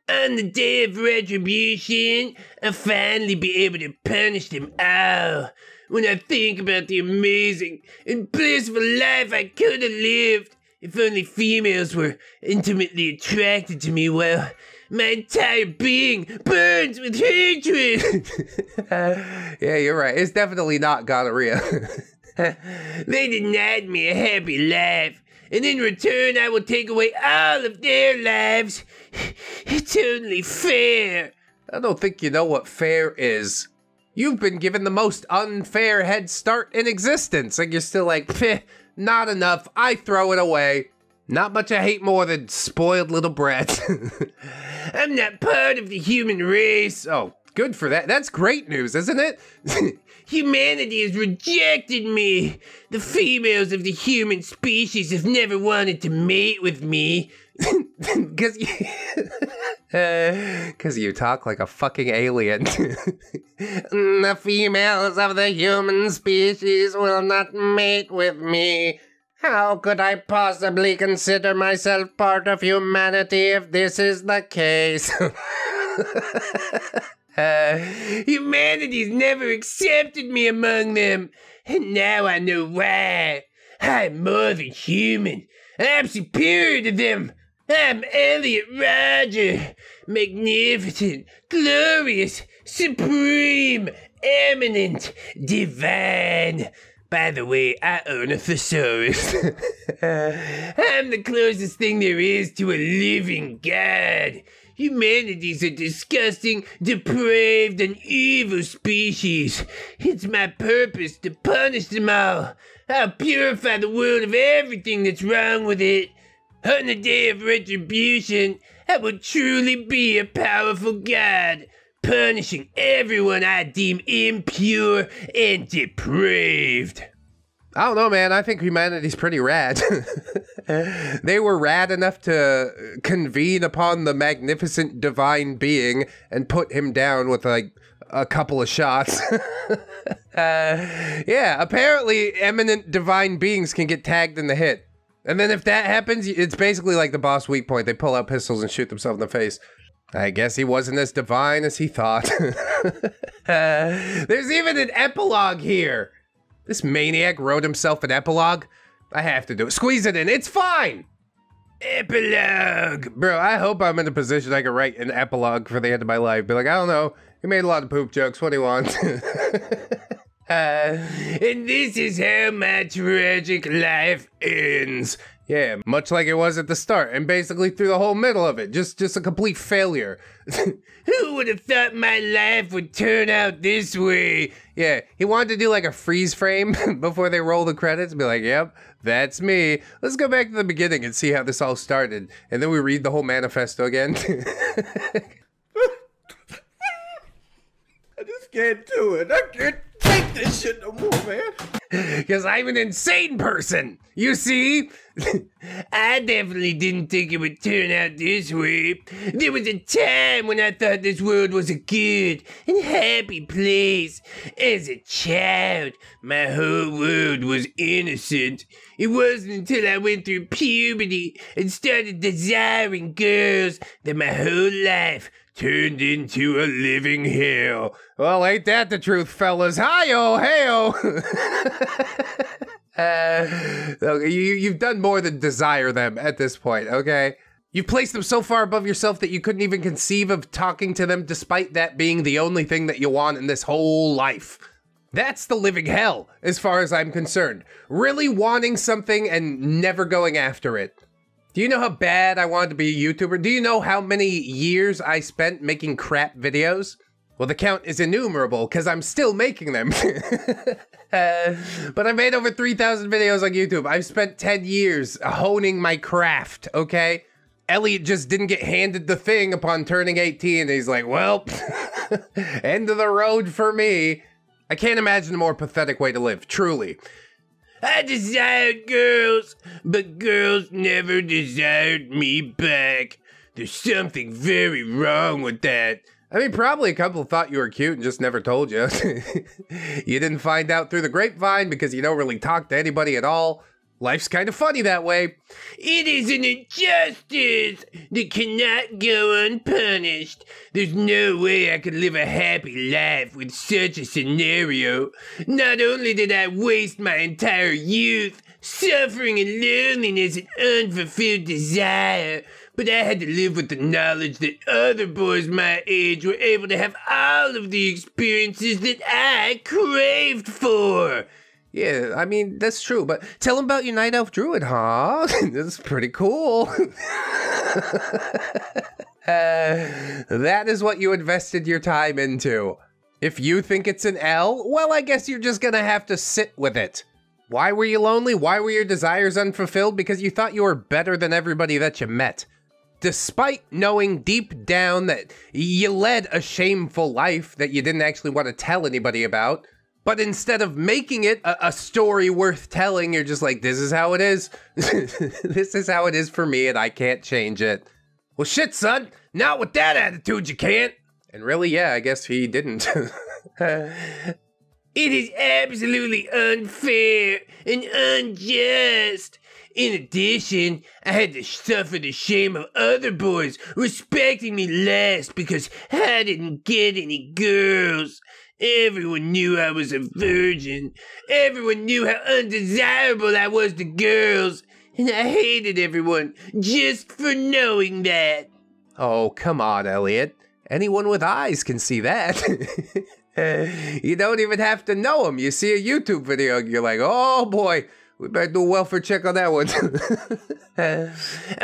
on the day of retribution, I'll finally be able to punish them all. When I think about the amazing and blissful life I could have lived, if only females were intimately attracted to me, well, my entire being burns with hatred. Yeah, you're right. It's definitely not gonorrhea. They denied me a happy life, and in return I will take away all of their lives. It's only fair. I don't think you know what fair is. You've been given the most unfair head start in existence, and you're still like, peh, not enough, I throw it away. Not much I hate more than spoiled little brats. I'm not part of the human race. Oh, good for that. That's great news, isn't it? Humanity has rejected me. The females of the human species have never wanted to mate with me. Because you talk like a fucking alien. The females of the human species will not mate with me. How could I possibly consider myself part of humanity if this is the case? Humanity's never accepted me among them, and now I know why. I'm more than human. I'm superior to them. I'm Elliot Rodger, magnificent, glorious, supreme, eminent, divine. By the way, I own a thesaurus. I'm the closest thing there is to a living god. Humanity's a disgusting, depraved, and evil species. It's my purpose to punish them all. I'll purify the world of everything that's wrong with it. On the day of retribution, I will truly be a powerful god, punishing everyone I deem impure and depraved. I don't know, man. I think humanity's pretty rad. They were rad enough to convene upon the magnificent divine being and put him down with, like, a couple of shots. Yeah, apparently eminent divine beings can get tagged in the hit. And then if that happens, it's basically like the boss weak point. They pull out pistols and shoot themselves in the face. I guess he wasn't as divine as he thought. There's even an epilogue here. This maniac wrote himself an epilogue. I have to do it. Squeeze it in. It's fine. Epilogue. Bro, I hope I'm in a position I can write an epilogue for the end of my life. Be like, I don't know. He made a lot of poop jokes. What do you want? And this is how my tragic life ends. Yeah, much like it was at the start, and basically through the whole middle of it. Just a complete failure. Who would have thought my life would turn out this way? Yeah, he wanted to do like a freeze frame before they roll the credits and be like, yep, that's me. Let's go back to the beginning and see how this all started. And then we read the whole manifesto again. I just can't do it. I can't take this shit no more, man. Because I'm an insane person, you see? I definitely didn't think it would turn out this way. There was a time when I thought this world was a good and happy place. As a child, my whole world was innocent. It wasn't until I went through puberty and started desiring girls that my whole life turned into a living hell. Well, ain't that the truth, fellas? Hi-oh, hey-oh! You've done more than desire them at this point, okay? You've placed them so far above yourself that you couldn't even conceive of talking to them, despite that being the only thing that you want in this whole life. That's the living hell, as far as I'm concerned. Really wanting something and never going after it. Do you know how bad I wanted to be a YouTuber? Do you know how many years I spent making crap videos? Well, the count is innumerable, because I'm still making them. But I made over 3,000 videos on YouTube. I've spent 10 years honing my craft, okay? Elliot just didn't get handed the thing upon turning 18, and he's like, well, end of the road for me. I can't imagine a more pathetic way to live, truly. I desired girls, but girls never desired me back. There's something very wrong with that. I mean, probably a couple thought you were cute and just never told you. You didn't find out through the grapevine because you don't really talk to anybody at all. Life's kind of funny that way. It is an injustice that cannot go unpunished. There's no way I could live a happy life with such a scenario. Not only did I waste my entire youth suffering and loneliness and unfulfilled desire, but I had to live with the knowledge that other boys my age were able to have all of the experiences that I craved for. Yeah, I mean, that's true, but tell him about your Night Elf Druid, huh? That's pretty cool. That is what you invested your time into. If you think it's an L, well, I guess you're just gonna have to sit with it. Why were you lonely? Why were your desires unfulfilled? Because you thought you were better than everybody that you met. Despite knowing deep down that you led a shameful life that you didn't actually want to tell anybody about. But instead of making it a story worth telling, you're just like, this is how it is. This is how it is for me, and I can't change it. Well, shit, son. Not with that attitude, you can't. And really, yeah, I guess he didn't. It is absolutely unfair and unjust. In addition, I had to suffer the shame of other boys respecting me less because I didn't get any girls. Everyone knew I was a virgin. Everyone knew how undesirable I was to girls. And I hated everyone just for knowing that. Oh, come on, Elliot. Anyone with eyes can see that. You don't even have to know them. You see a YouTube video and you're like, oh boy, we better do a welfare check on that one. I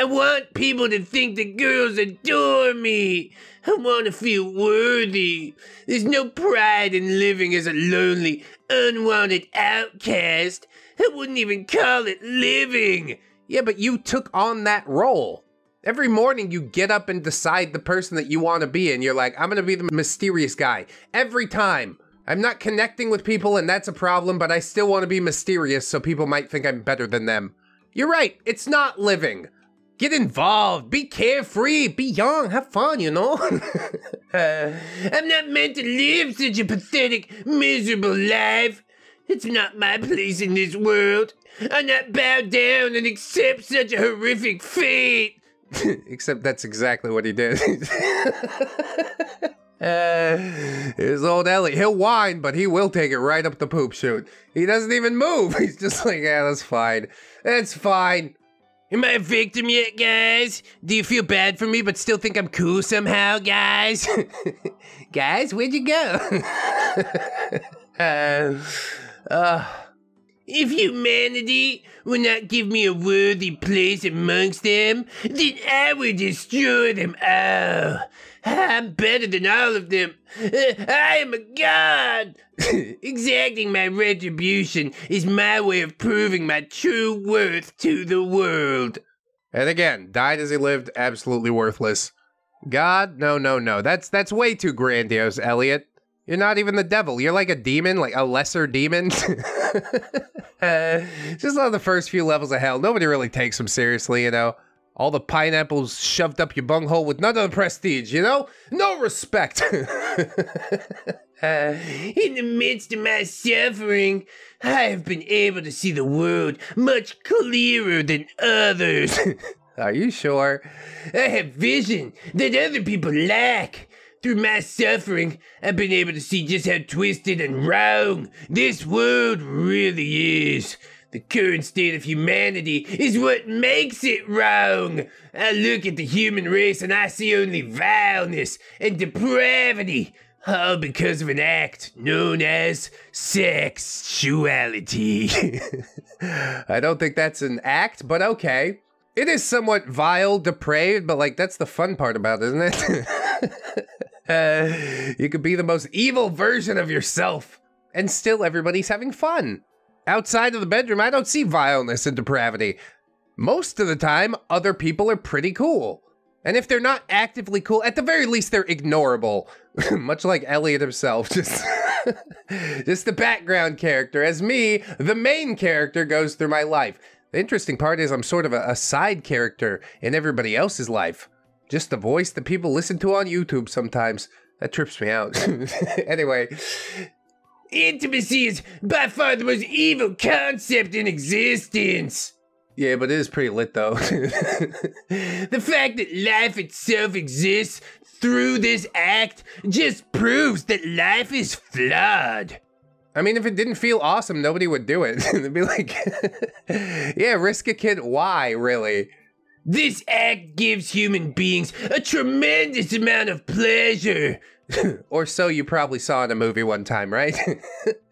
want people to think that girls adore me. I want to feel worthy. There's no pride in living as a lonely, unwanted outcast. I wouldn't even call it living. Yeah, but you took on that role. Every morning you get up and decide the person that you want to be, and you're like, I'm going to be the mysterious guy. Every time. I'm not connecting with people, and that's a problem, but I still want to be mysterious so people might think I'm better than them. You're right. It's not living. Get involved, be carefree, be young, have fun, you know? I'm not meant to live such a pathetic, miserable life. It's not my place in this world. I not bow down and accept such a horrific fate. Except that's exactly what he did. Here's old Ellie. He'll whine, but he will take it right up the poop chute. He doesn't even move. He's just like, yeah, that's fine. That's fine. Am I a victim yet, guys? Do you feel bad for me but still think I'm cool somehow, guys? Guys, where'd you go? If humanity will not give me a worthy place amongst them, then I will destroy them all. I'm better than all of them. I am a god. Exacting my retribution is my way of proving my true worth to the world. And again, died as he lived, absolutely worthless. God, no, no, no. That's way too grandiose, Elliot. You're not even the devil. You're like a demon, like a lesser demon. Just on the first few levels of hell, nobody really takes him seriously, you know. All the pineapples shoved up your bunghole with none of the prestige, you know? No respect. In the midst of my suffering, I have been able to see the world much clearer than others. Are you sure? I have vision that other people lack. Through my suffering, I've been able to see just how twisted and wrong this world really is. The current state of humanity is what makes it wrong. I look at the human race and I see only vileness and depravity, all because of an act known as sexuality. I don't think that's an act, but okay. It is somewhat vile, depraved, but like that's the fun part about it, isn't it? You could be the most evil version of yourself and still everybody's having fun. Outside of the bedroom, I don't see vileness and depravity. Most of the time, other people are pretty cool. And if they're not actively cool, at the very least, they're ignorable. Much like Elliot himself, just, just the background character. As me, the main character goes through my life. The interesting part is I'm sort of a side character in everybody else's life. Just the voice that people listen to on YouTube sometimes. That trips me out. Anyway... Intimacy is by far the most evil concept in existence. Yeah, but it is pretty lit though. The fact that life itself exists through this act just proves that life is flawed. I mean, if it didn't feel awesome, nobody would do it. They'd be like, yeah, risk a kid, why, really? This act gives human beings a tremendous amount of pleasure. Or so you probably saw in a movie one time, right?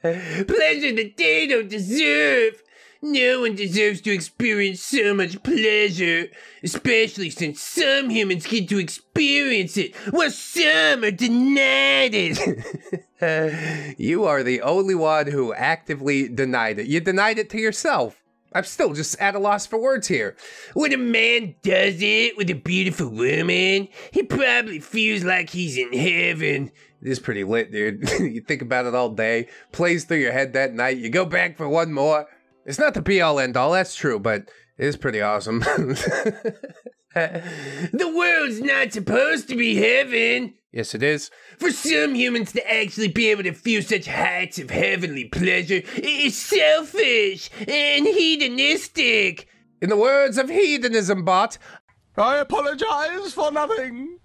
Pleasure that they don't deserve. No one deserves to experience so much pleasure, especially since some humans get to experience it, while some are denied it. You are the only one who actively denied it. You denied it to yourself. I'm still just at a loss for words here. When a man does it with a beautiful woman, he probably feels like he's in heaven. This is pretty lit, dude. You think about it all day, plays through your head that night, you go back for one more. It's not the be-all, end-all, that's true, but it is pretty awesome. The world's not supposed to be heaven. Yes, it is. For some humans to actually be able to feel such heights of heavenly pleasure is selfish and hedonistic. In the words of Hedonism Bot, I apologize for nothing.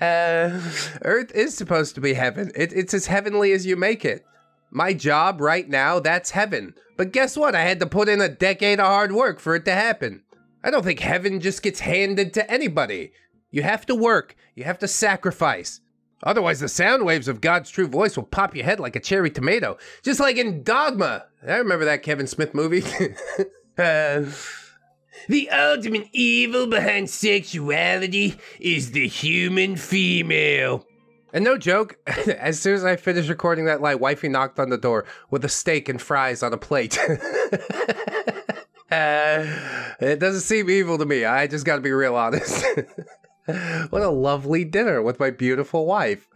Earth is supposed to be heaven. It's as heavenly as you make it. My job right now, that's heaven. But guess what? I had to put in a decade of hard work for it to happen. I don't think heaven just gets handed to anybody. You have to work. You have to sacrifice. Otherwise, the sound waves of God's true voice will pop your head like a cherry tomato. Just like in Dogma. I remember that Kevin Smith movie. The ultimate evil behind sexuality is the human female. And no joke, as soon as I finished recording that line, wifey knocked on the door with a steak and fries on a plate. It doesn't seem evil to me. I just gotta be real honest. What a lovely dinner with my beautiful wife.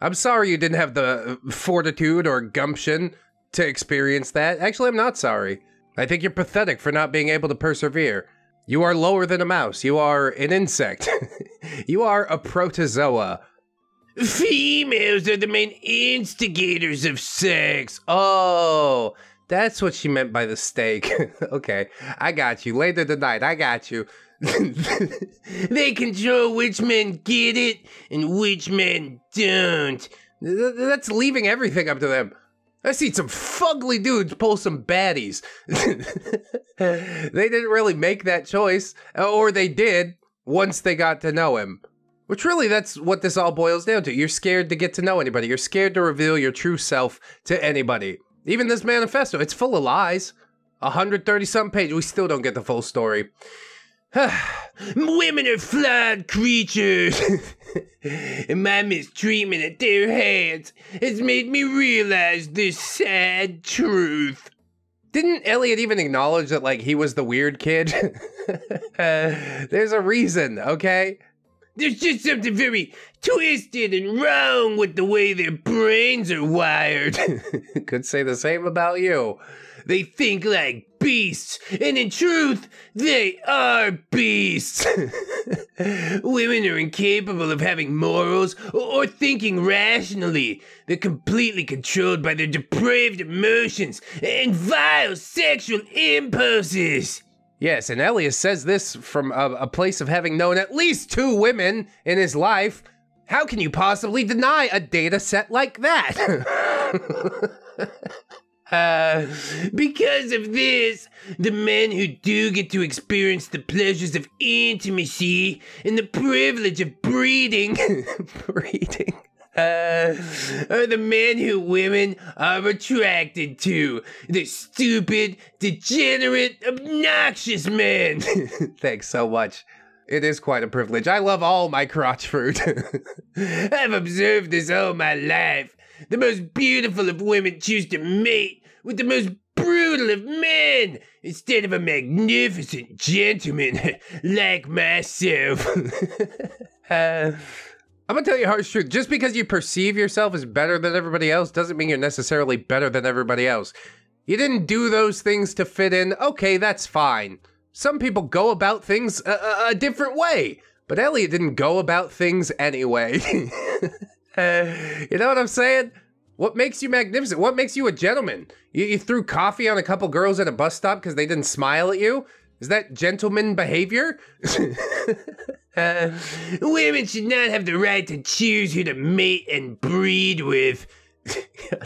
I'm sorry you didn't have the fortitude or gumption to experience that. Actually, I'm not sorry. I think you're pathetic for not being able to persevere. You are lower than a mouse. You are an insect. You are a protozoa. Females are the main instigators of sex. Oh, that's what she meant by the steak. Okay, I got you. Later tonight, I got you. They control which men get it and which men don't. That's leaving everything up to them. I seen some fugly dudes pull some baddies. They didn't really make that choice, or they did once they got to know him. Which really, that's what this all boils down to. You're scared to get to know anybody. You're scared to reveal your true self to anybody. Even this manifesto, it's full of lies. 130-something page, we still don't get the full story. Women are flawed creatures. And my mistreatment at their hands has made me realize this sad truth. Didn't Elliot even acknowledge that, like, he was the weird kid? There's a reason, okay? There's just something very twisted and wrong with the way their brains are wired. Could say the same about you. They think like beasts, and in truth, they are beasts. Women are incapable of having morals or thinking rationally. They're completely controlled by their depraved emotions and vile sexual impulses. Yes, and Elliot says this from a place of having known at least 2 women in his life. How can you possibly deny a data set like that? Because of this, the men who do get to experience the pleasures of intimacy and the privilege of breeding... breeding... are the men who women are attracted to. The stupid, degenerate, obnoxious men. Thanks so much. It is quite a privilege. I love all my crotch fruit. I've observed this all my life. The most beautiful of women choose to mate with the most brutal of men instead of a magnificent gentleman like myself. I'm gonna tell you harsh truth. Just because you perceive yourself as better than everybody else doesn't mean you're necessarily better than everybody else. You didn't do those things to fit in. Okay, that's fine. Some people go about things a different way, but Elliot didn't go about things anyway. You know what I'm saying? What makes you magnificent? What makes you a gentleman? You threw coffee on a couple girls at a bus stop because they didn't smile at you? Is that gentleman behavior? Women should not have the right to choose who to mate and breed with.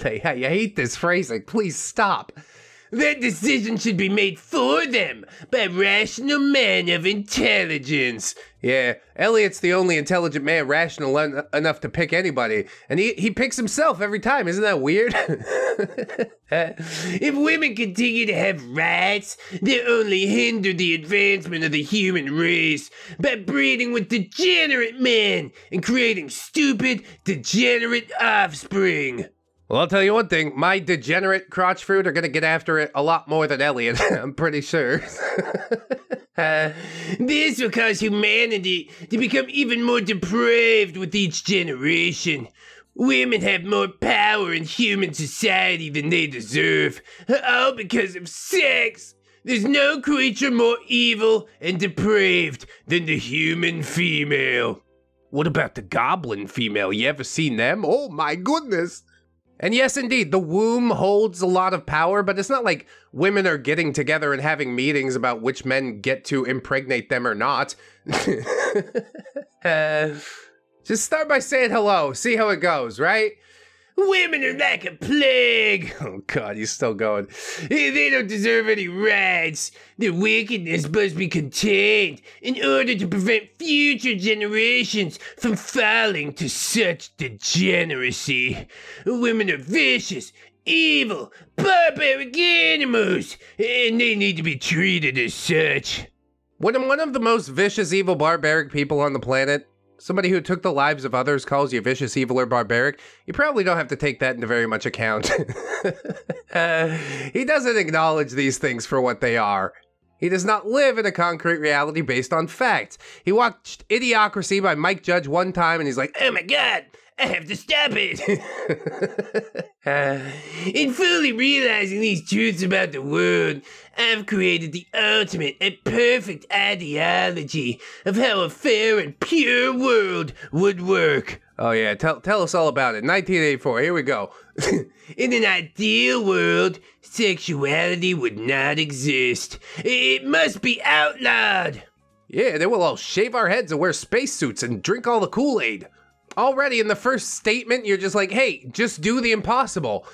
I hate this phrasing. Please stop. That decision should be made for them by rational men of intelligence. Yeah, Elliot's the only intelligent man rational enough to pick anybody. And he picks himself every time. Isn't that weird? If women continue to have rights, they only hinder the advancement of the human race by breeding with degenerate men and creating stupid, degenerate offspring. Well, I'll tell you one thing, my degenerate crotch fruit are gonna get after it a lot more than Elliot, I'm pretty sure. This will cause humanity to become even more depraved with each generation. Women have more power in human society than they deserve, all because of sex. There's no creature more evil and depraved than the human female. What about the goblin female? You ever seen them? Oh my goodness. And yes, indeed, the womb holds a lot of power, but it's not like women are getting together and having meetings about which men get to impregnate them or not. Just start by saying hello, see how it goes, right? Women are like a plague. Oh God, he's still going. They don't deserve any rights. Their wickedness must be contained in order to prevent future generations from falling to such degeneracy. Women are vicious, evil, barbaric animals, and they need to be treated as such. When one of the most vicious, evil, barbaric people on the planet, somebody who took the lives of others, calls you vicious, evil, or barbaric, you probably don't have to take that into very much account. He doesn't acknowledge these things for what they are. He does not live in a concrete reality based on facts. He watched Idiocracy by Mike Judge one time and he's like, oh my God, I have to stop it. In fully realizing these truths about the world, I've created the ultimate and perfect ideology of how a fair and pure world would work. Oh yeah, tell us all about it. 1984, here we go. In an ideal world, sexuality would not exist. It must be outlawed. Yeah, then we'll all shave our heads and wear spacesuits and drink all the Kool-Aid. Already in the first statement, you're just like, hey, just do the impossible.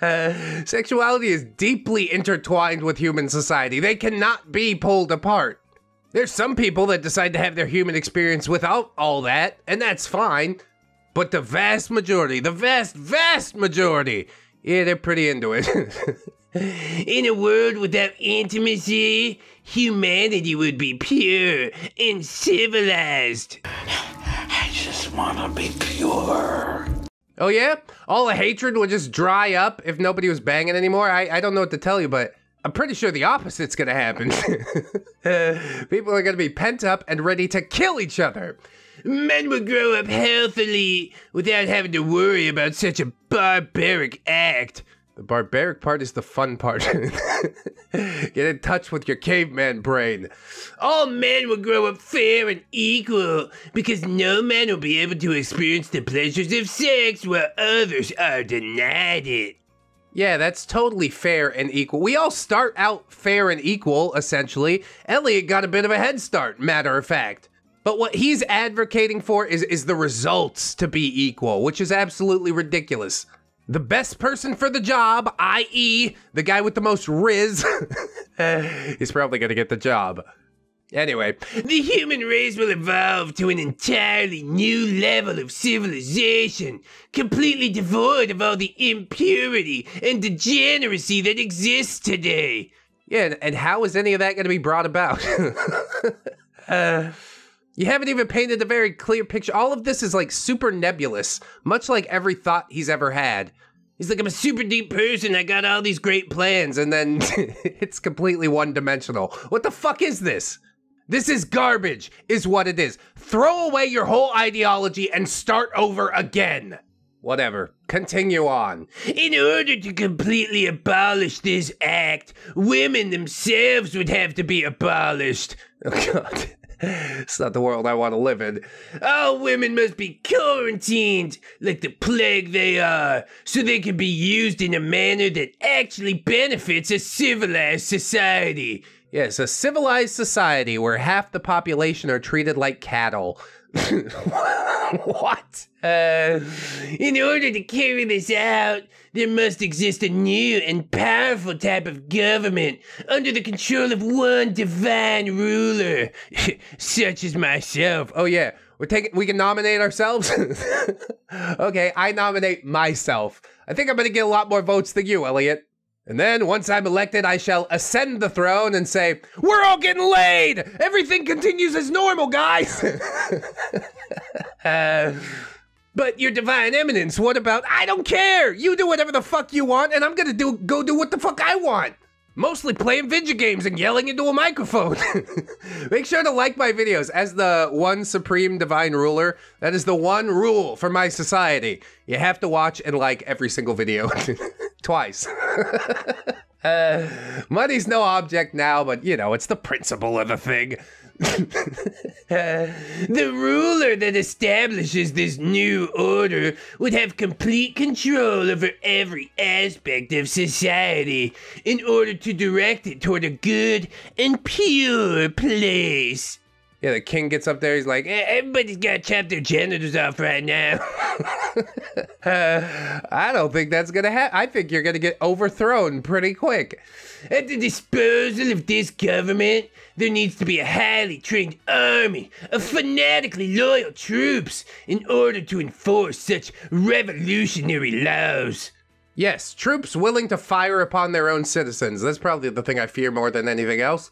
Sexuality is deeply intertwined with human society. They cannot be pulled apart. There's some people that decide to have their human experience without all that, and that's fine. But the vast majority, the vast, vast majority, yeah, they're pretty into it. In a world without intimacy, humanity would be pure and civilized. I just wanna be pure. Oh yeah? All the hatred would just dry up if nobody was banging anymore? I don't know what to tell you, but I'm pretty sure the opposite's gonna happen. People are gonna be pent up and ready to kill each other. Men would grow up healthily without having to worry about such a barbaric act. The barbaric part is the fun part. Get in touch with your caveman brain. All men will grow up fair and equal because no man will be able to experience the pleasures of sex while others are denied it. Yeah, that's totally fair and equal. We all start out fair and equal, essentially. Elliot got a bit of a head start, matter of fact. But what he's advocating for is the results to be equal, which is absolutely ridiculous. The best person for the job, i.e. the guy with the most riz, he's probably gonna get the job. Anyway, the human race will evolve to an entirely new level of civilization, completely devoid of all the impurity and degeneracy that exists today. Yeah, and how is any of that gonna be brought about? You haven't even painted a very clear picture. All of this is like super nebulous, much like every thought he's ever had. He's like, I'm a super deep person, I got all these great plans, and then it's completely one-dimensional. What the fuck is this? This is garbage, is what it is. Throw away your whole ideology and start over again. Whatever. Continue on. In order to completely abolish this act, women themselves would have to be abolished. Oh, God. It's not the world I want to live in. All women must be quarantined like the plague they are, so they can be used in a manner that actually benefits a civilized society. Yes, a civilized society where half the population are treated like cattle. What? In order to carry this out, there must exist a new and powerful type of government under the control of one divine ruler, such as myself. Oh yeah, we can nominate ourselves? Okay, I nominate myself. I think I'm gonna get a lot more votes than you, Elliot. And then, once I'm elected, I shall ascend the throne and say, "We're all getting laid! Everything continues as normal, guys!" But your divine eminence, what about, I don't care! You do whatever the fuck you want, and I'm gonna go do what the fuck I want! Mostly playing video games and yelling into a microphone. Make sure to like my videos. As the one supreme divine ruler, that is the one rule for my society. You have to watch and like every single video. Twice. Money's no object now, but you know, it's the principle of the thing. The ruler that establishes this new order would have complete control over every aspect of society in order to direct it toward a good and pure place. Yeah, the king gets up there, he's like, everybody's gotta chop their genitals off right now. I don't think that's gonna happen. I think you're gonna get overthrown pretty quick. At the disposal of this government, there needs to be a highly trained army of fanatically loyal troops in order to enforce such revolutionary laws. Yes, troops willing to fire upon their own citizens. That's probably the thing I fear more than anything else.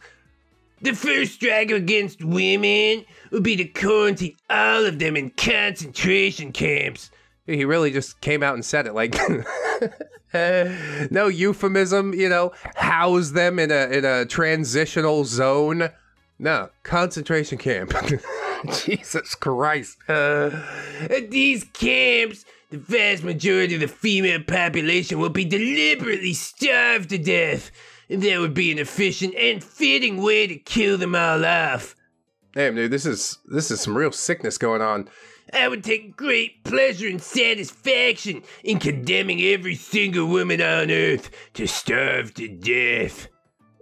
The first strike against women would be to quarantine all of them in concentration camps. Dude, he really just came out and said it like, no euphemism, you know, house them in a transitional zone. No, concentration camp. Jesus Christ. At these camps, the vast majority of the female population will be deliberately starved to death. That would be an efficient and fitting way to kill them all off. Damn, dude, this is some real sickness going on. I would take great pleasure and satisfaction in condemning every single woman on Earth to starve to death.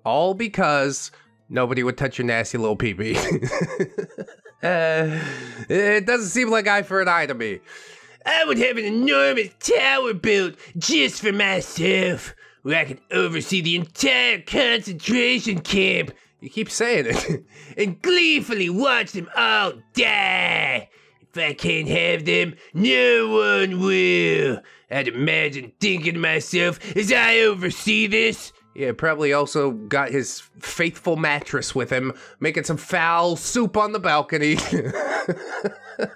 All because nobody would touch your nasty little pee-pee. It doesn't seem like eye for an eye to me. I would have an enormous tower built just for myself, where I could oversee the entire concentration camp. You keep saying it. And gleefully watch them all die. If I can't have them, no one will. I'd imagine thinking to myself as I oversee this. Yeah, probably also got his faithful mattress with him, making some foul soup on the balcony. This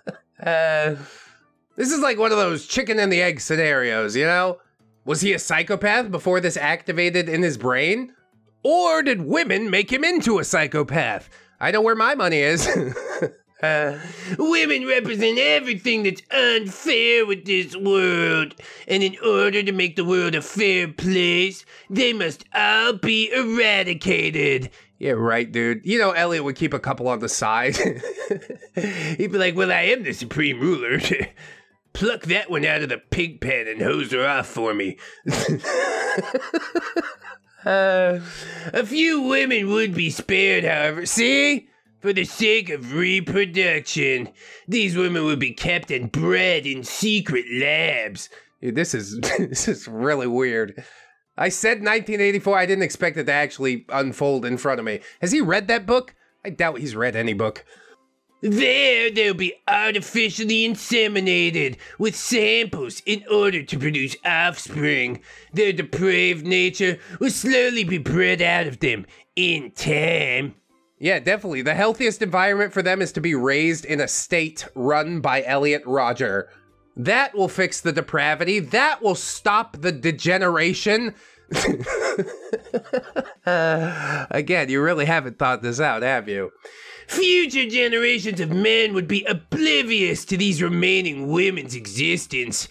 is like one of those chicken and the egg scenarios, you know? Was he a psychopath before this activated in his brain? Or did women make him into a psychopath? I know where my money is. Women represent everything that's unfair with this world. And in order to make the world a fair place, they must all be eradicated. Yeah, right, dude. You know, Elliot would keep a couple on the side. He'd be like, well, I am the supreme ruler. Pluck that one out of the pig pen and hose her off for me. A few women would be spared, however. See? For the sake of reproduction. These women would be kept and bred in secret labs. Dude, this is really weird. I said 1984. I didn't expect it to actually unfold in front of me. Has he read that book? I doubt he's read any book. There, they'll be artificially inseminated with samples in order to produce offspring. Their depraved nature will slowly be bred out of them in time. Yeah, definitely. The healthiest environment for them is to be raised in a state run by Elliot Rodger. That will fix the depravity. That will stop the degeneration. Again, you really haven't thought this out, have you? Future generations of men would be oblivious to these remaining women's existence.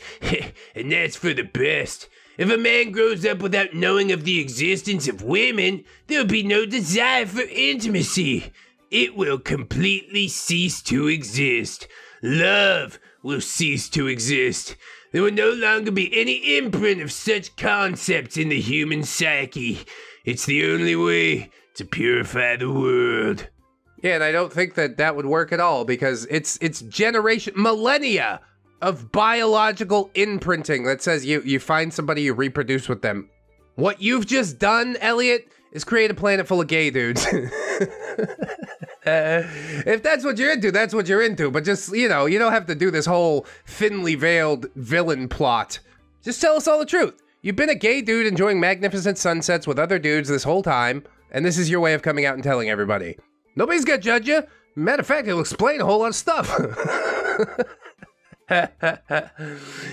And that's for the best. If a man grows up without knowing of the existence of women, there'll be no desire for intimacy. it will completely cease to exist. Love will cease to exist. There will no longer be any imprint of such concepts in the human psyche. It's the only way to purify the world. Yeah, and I don't think that that would work at all, because it's millennia of biological imprinting that says you find somebody, you reproduce with them. What you've just done, Elliot, is create a planet full of gay dudes. If that's what you're into, that's what you're into. But just, you don't have to do this whole thinly veiled villain plot. Just tell us all the truth. You've been a gay dude enjoying magnificent sunsets with other dudes this whole time, and this is your way of coming out and telling everybody. Nobody's gonna judge you. Matter of fact, it'll explain a whole lot of stuff.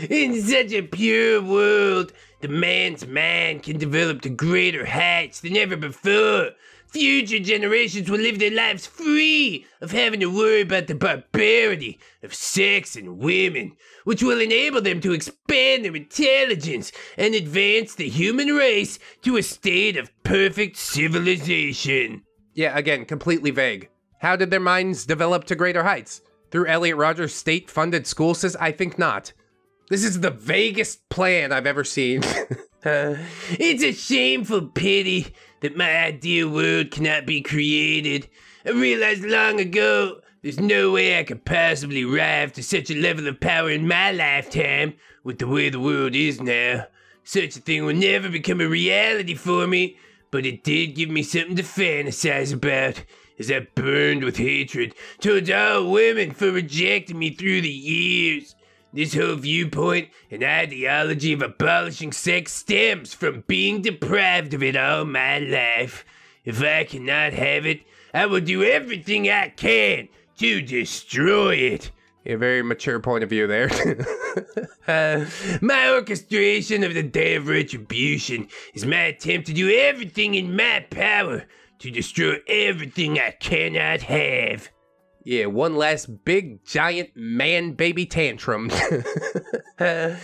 In such a pure world, the man's mind can develop to greater heights than ever before. Future generations will live their lives free of having to worry about the barbarity of sex and women, which will enable them to expand their intelligence and advance the human race to a state of perfect civilization. Yeah, again, completely vague. How did their minds develop to greater heights? Through Elliot Rodger's state-funded school system? I think not. This is the vaguest plan I've ever seen. It's a shameful pity that my ideal world cannot be created. I realized long ago there's no way I could possibly arrive to such a level of power in my lifetime with the way the world is now. Such a thing will never become a reality for me, but it did give me something to fantasize about as I burned with hatred towards all women for rejecting me through the years. This whole viewpoint and ideology of abolishing sex stems from being deprived of it all my life. If I cannot have it, I will do everything I can to destroy it. A very mature point of view there. My orchestration of the Day of Retribution is my attempt to do everything in my power to destroy everything I cannot have. Yeah, one last big, giant man-baby tantrum. All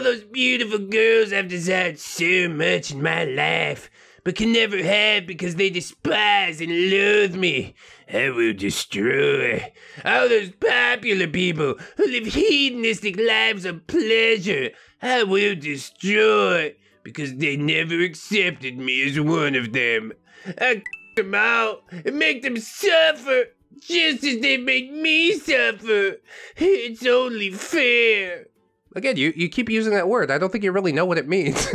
those beautiful girls I've desired so much in my life, but can never have because they despise and loathe me. I will destroy all those popular people who live hedonistic lives of pleasure. I will destroy because they never accepted me as one of them. I'll c*** them out and make them suffer. Just as they make me suffer. It's only fair. Again, you keep using that word. I don't think you really know what it means.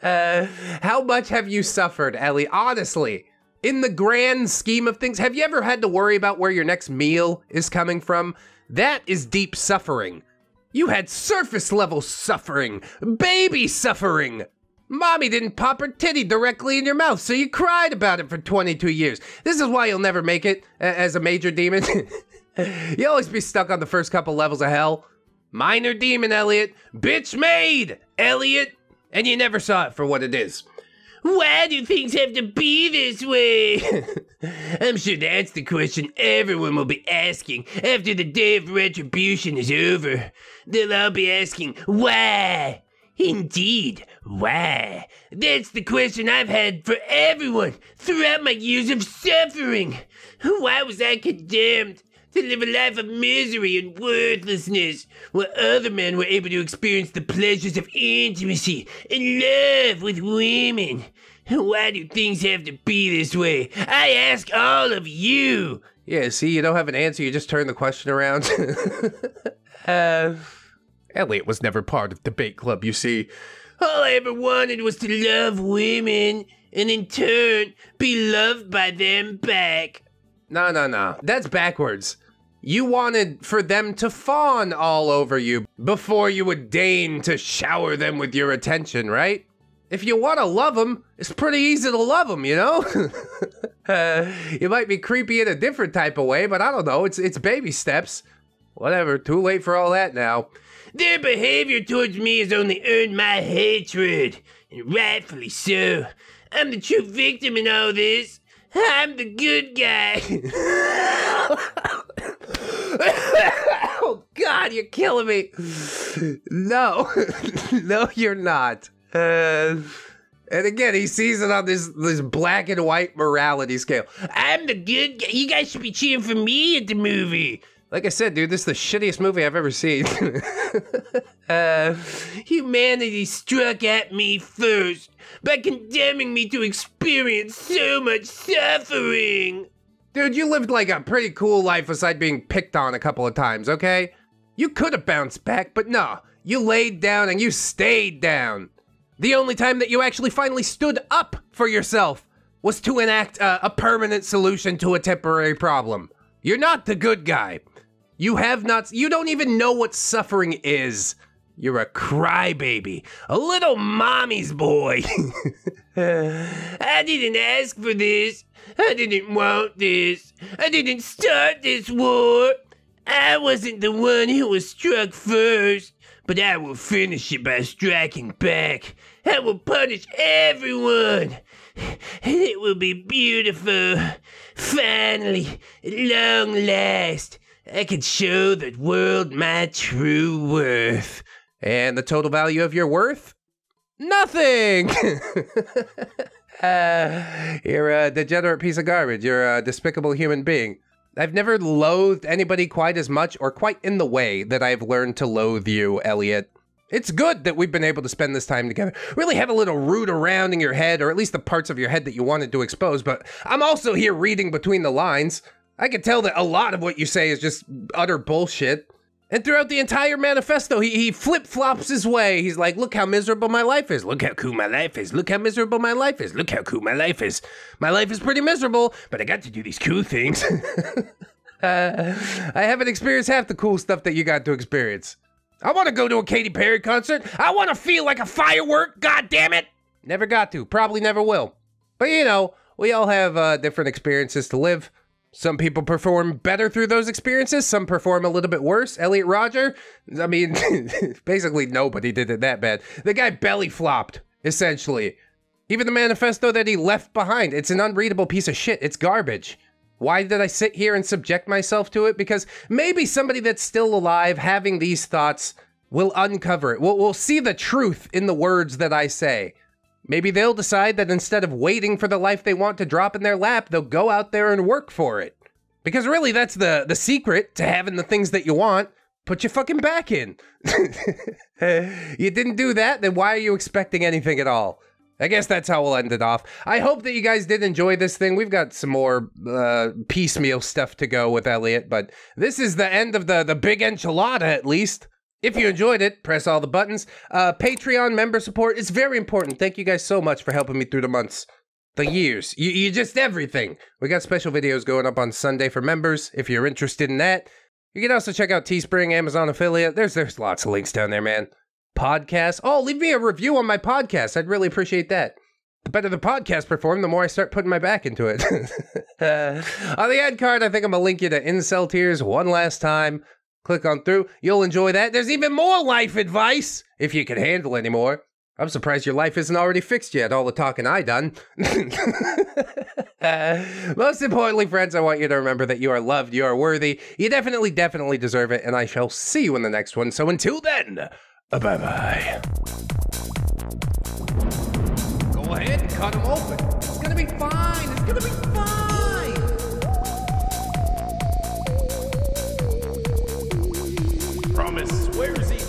How much have you suffered, Ellie? Honestly, in the grand scheme of things, have you ever had to worry about where your next meal is coming from? That is deep suffering. You had surface level suffering, baby suffering. Mommy didn't pop her titty directly in your mouth, so you cried about it for 22 years. This is why you'll never make it as a major demon. You'll always be stuck on the first couple levels of hell. Minor demon, Elliot. Bitch made, Elliot. And you never saw it for what it is. Why do things have to be this way? I'm sure that's the question everyone will be asking after the Day of Retribution is over. They'll all be asking, why? Indeed, why? That's the question I've had for everyone throughout my years of suffering. Why was I condemned to live a life of misery and worthlessness while other men were able to experience the pleasures of intimacy and love with women? Why do things have to be this way? I ask all of you. Yeah, see, you don't have an answer, you just turn the question around. Elliot was never part of debate club, you see. All I ever wanted was to love women, and in turn, be loved by them back. No. That's backwards. You wanted for them to fawn all over you before you would deign to shower them with your attention, right? If you want to love them, it's pretty easy to love them, you know? You might be creepy in a different type of way, but I don't know. It's baby steps. Whatever, too late for all that now. Their behavior towards me has only earned my hatred, and rightfully so. I'm the true victim in all this. I'm the good guy. Oh, God, you're killing me. No, no, you're not. And again, he sees it on this black and white morality scale. I'm the good guy. You guys should be cheering for me at the movie. Like I said, dude, this is the shittiest movie I've ever seen. Humanity struck at me first by condemning me to experience so much suffering. Dude, you lived like a pretty cool life aside being picked on a couple of times, okay? You could have bounced back, but no. You laid down and you stayed down. The only time that you actually finally stood up for yourself was to enact a permanent solution to a temporary problem. You're not the good guy. You don't even know what suffering is. You're a crybaby. A little mommy's boy. I didn't ask for this. I didn't want this. I didn't start this war. I wasn't the one who was struck first. But I will finish it by striking back. I will punish everyone. It will be beautiful. Finally, at long last, I can show the world my true worth. And the total value of your worth? Nothing! You're a degenerate piece of garbage. You're a despicable human being. I've never loathed anybody quite as much or quite in the way that I've learned to loathe you, Elliot. It's good that we've been able to spend this time together. Really have a little root around in your head, or at least the parts of your head that you wanted to expose, but I'm also here reading between the lines. I can tell that a lot of what you say is just utter bullshit. And throughout the entire manifesto, he flip-flops his way. He's like, look how miserable my life is. Look how cool my life is. Look how miserable my life is. Look how cool my life is. My life is pretty miserable, but I got to do these cool things. I haven't experienced half the cool stuff that you got to experience. I want to go to a Katy Perry concert. I want to feel like a firework, goddammit. Never got to. Probably never will. But, you know, we all have different experiences to live. Some people perform better through those experiences. Some perform a little bit worse. Elliot Rodger, I mean, basically nobody did it that bad. The guy belly flopped, essentially. Even the manifesto that he left behind, it's an unreadable piece of shit. It's garbage. Why did I sit here and subject myself to it? Because maybe somebody that's still alive having these thoughts will uncover it. We'll see the truth in the words that I say. Maybe they'll decide that instead of waiting for the life they want to drop in their lap, they'll go out there and work for it. Because really, that's the secret to having the things that you want. Put your fucking back in. You didn't do that, then why are you expecting anything at all? I guess that's how we'll end it off. I hope that you guys did enjoy this thing. We've got some more piecemeal stuff to go with Elliot, but this is the end of the big enchilada, at least. If you enjoyed it, press all the buttons. Patreon member support is very important. Thank you guys so much for helping me through the months, the years, you just everything. We got special videos going up on Sunday for members, if you're interested in that. You can also check out Teespring, Amazon affiliate. There's lots of links down there, man. Podcasts. Oh, leave me a review on my podcast. I'd really appreciate that. The better the podcast perform, the more I start putting my back into it. On the ad card, I think I'm going to link you to Incel Tears one last time. Click on through. You'll enjoy that. There's even more life advice, if you can handle any more. I'm surprised your life isn't already fixed yet, all the talking I done. Most importantly, friends, I want you to remember that you are loved, you are worthy, you definitely, definitely deserve it, and I shall see you in the next one. So until then, bye-bye. Go ahead and cut them open. It's gonna be fine. It's gonna be fine. Promise, where is he?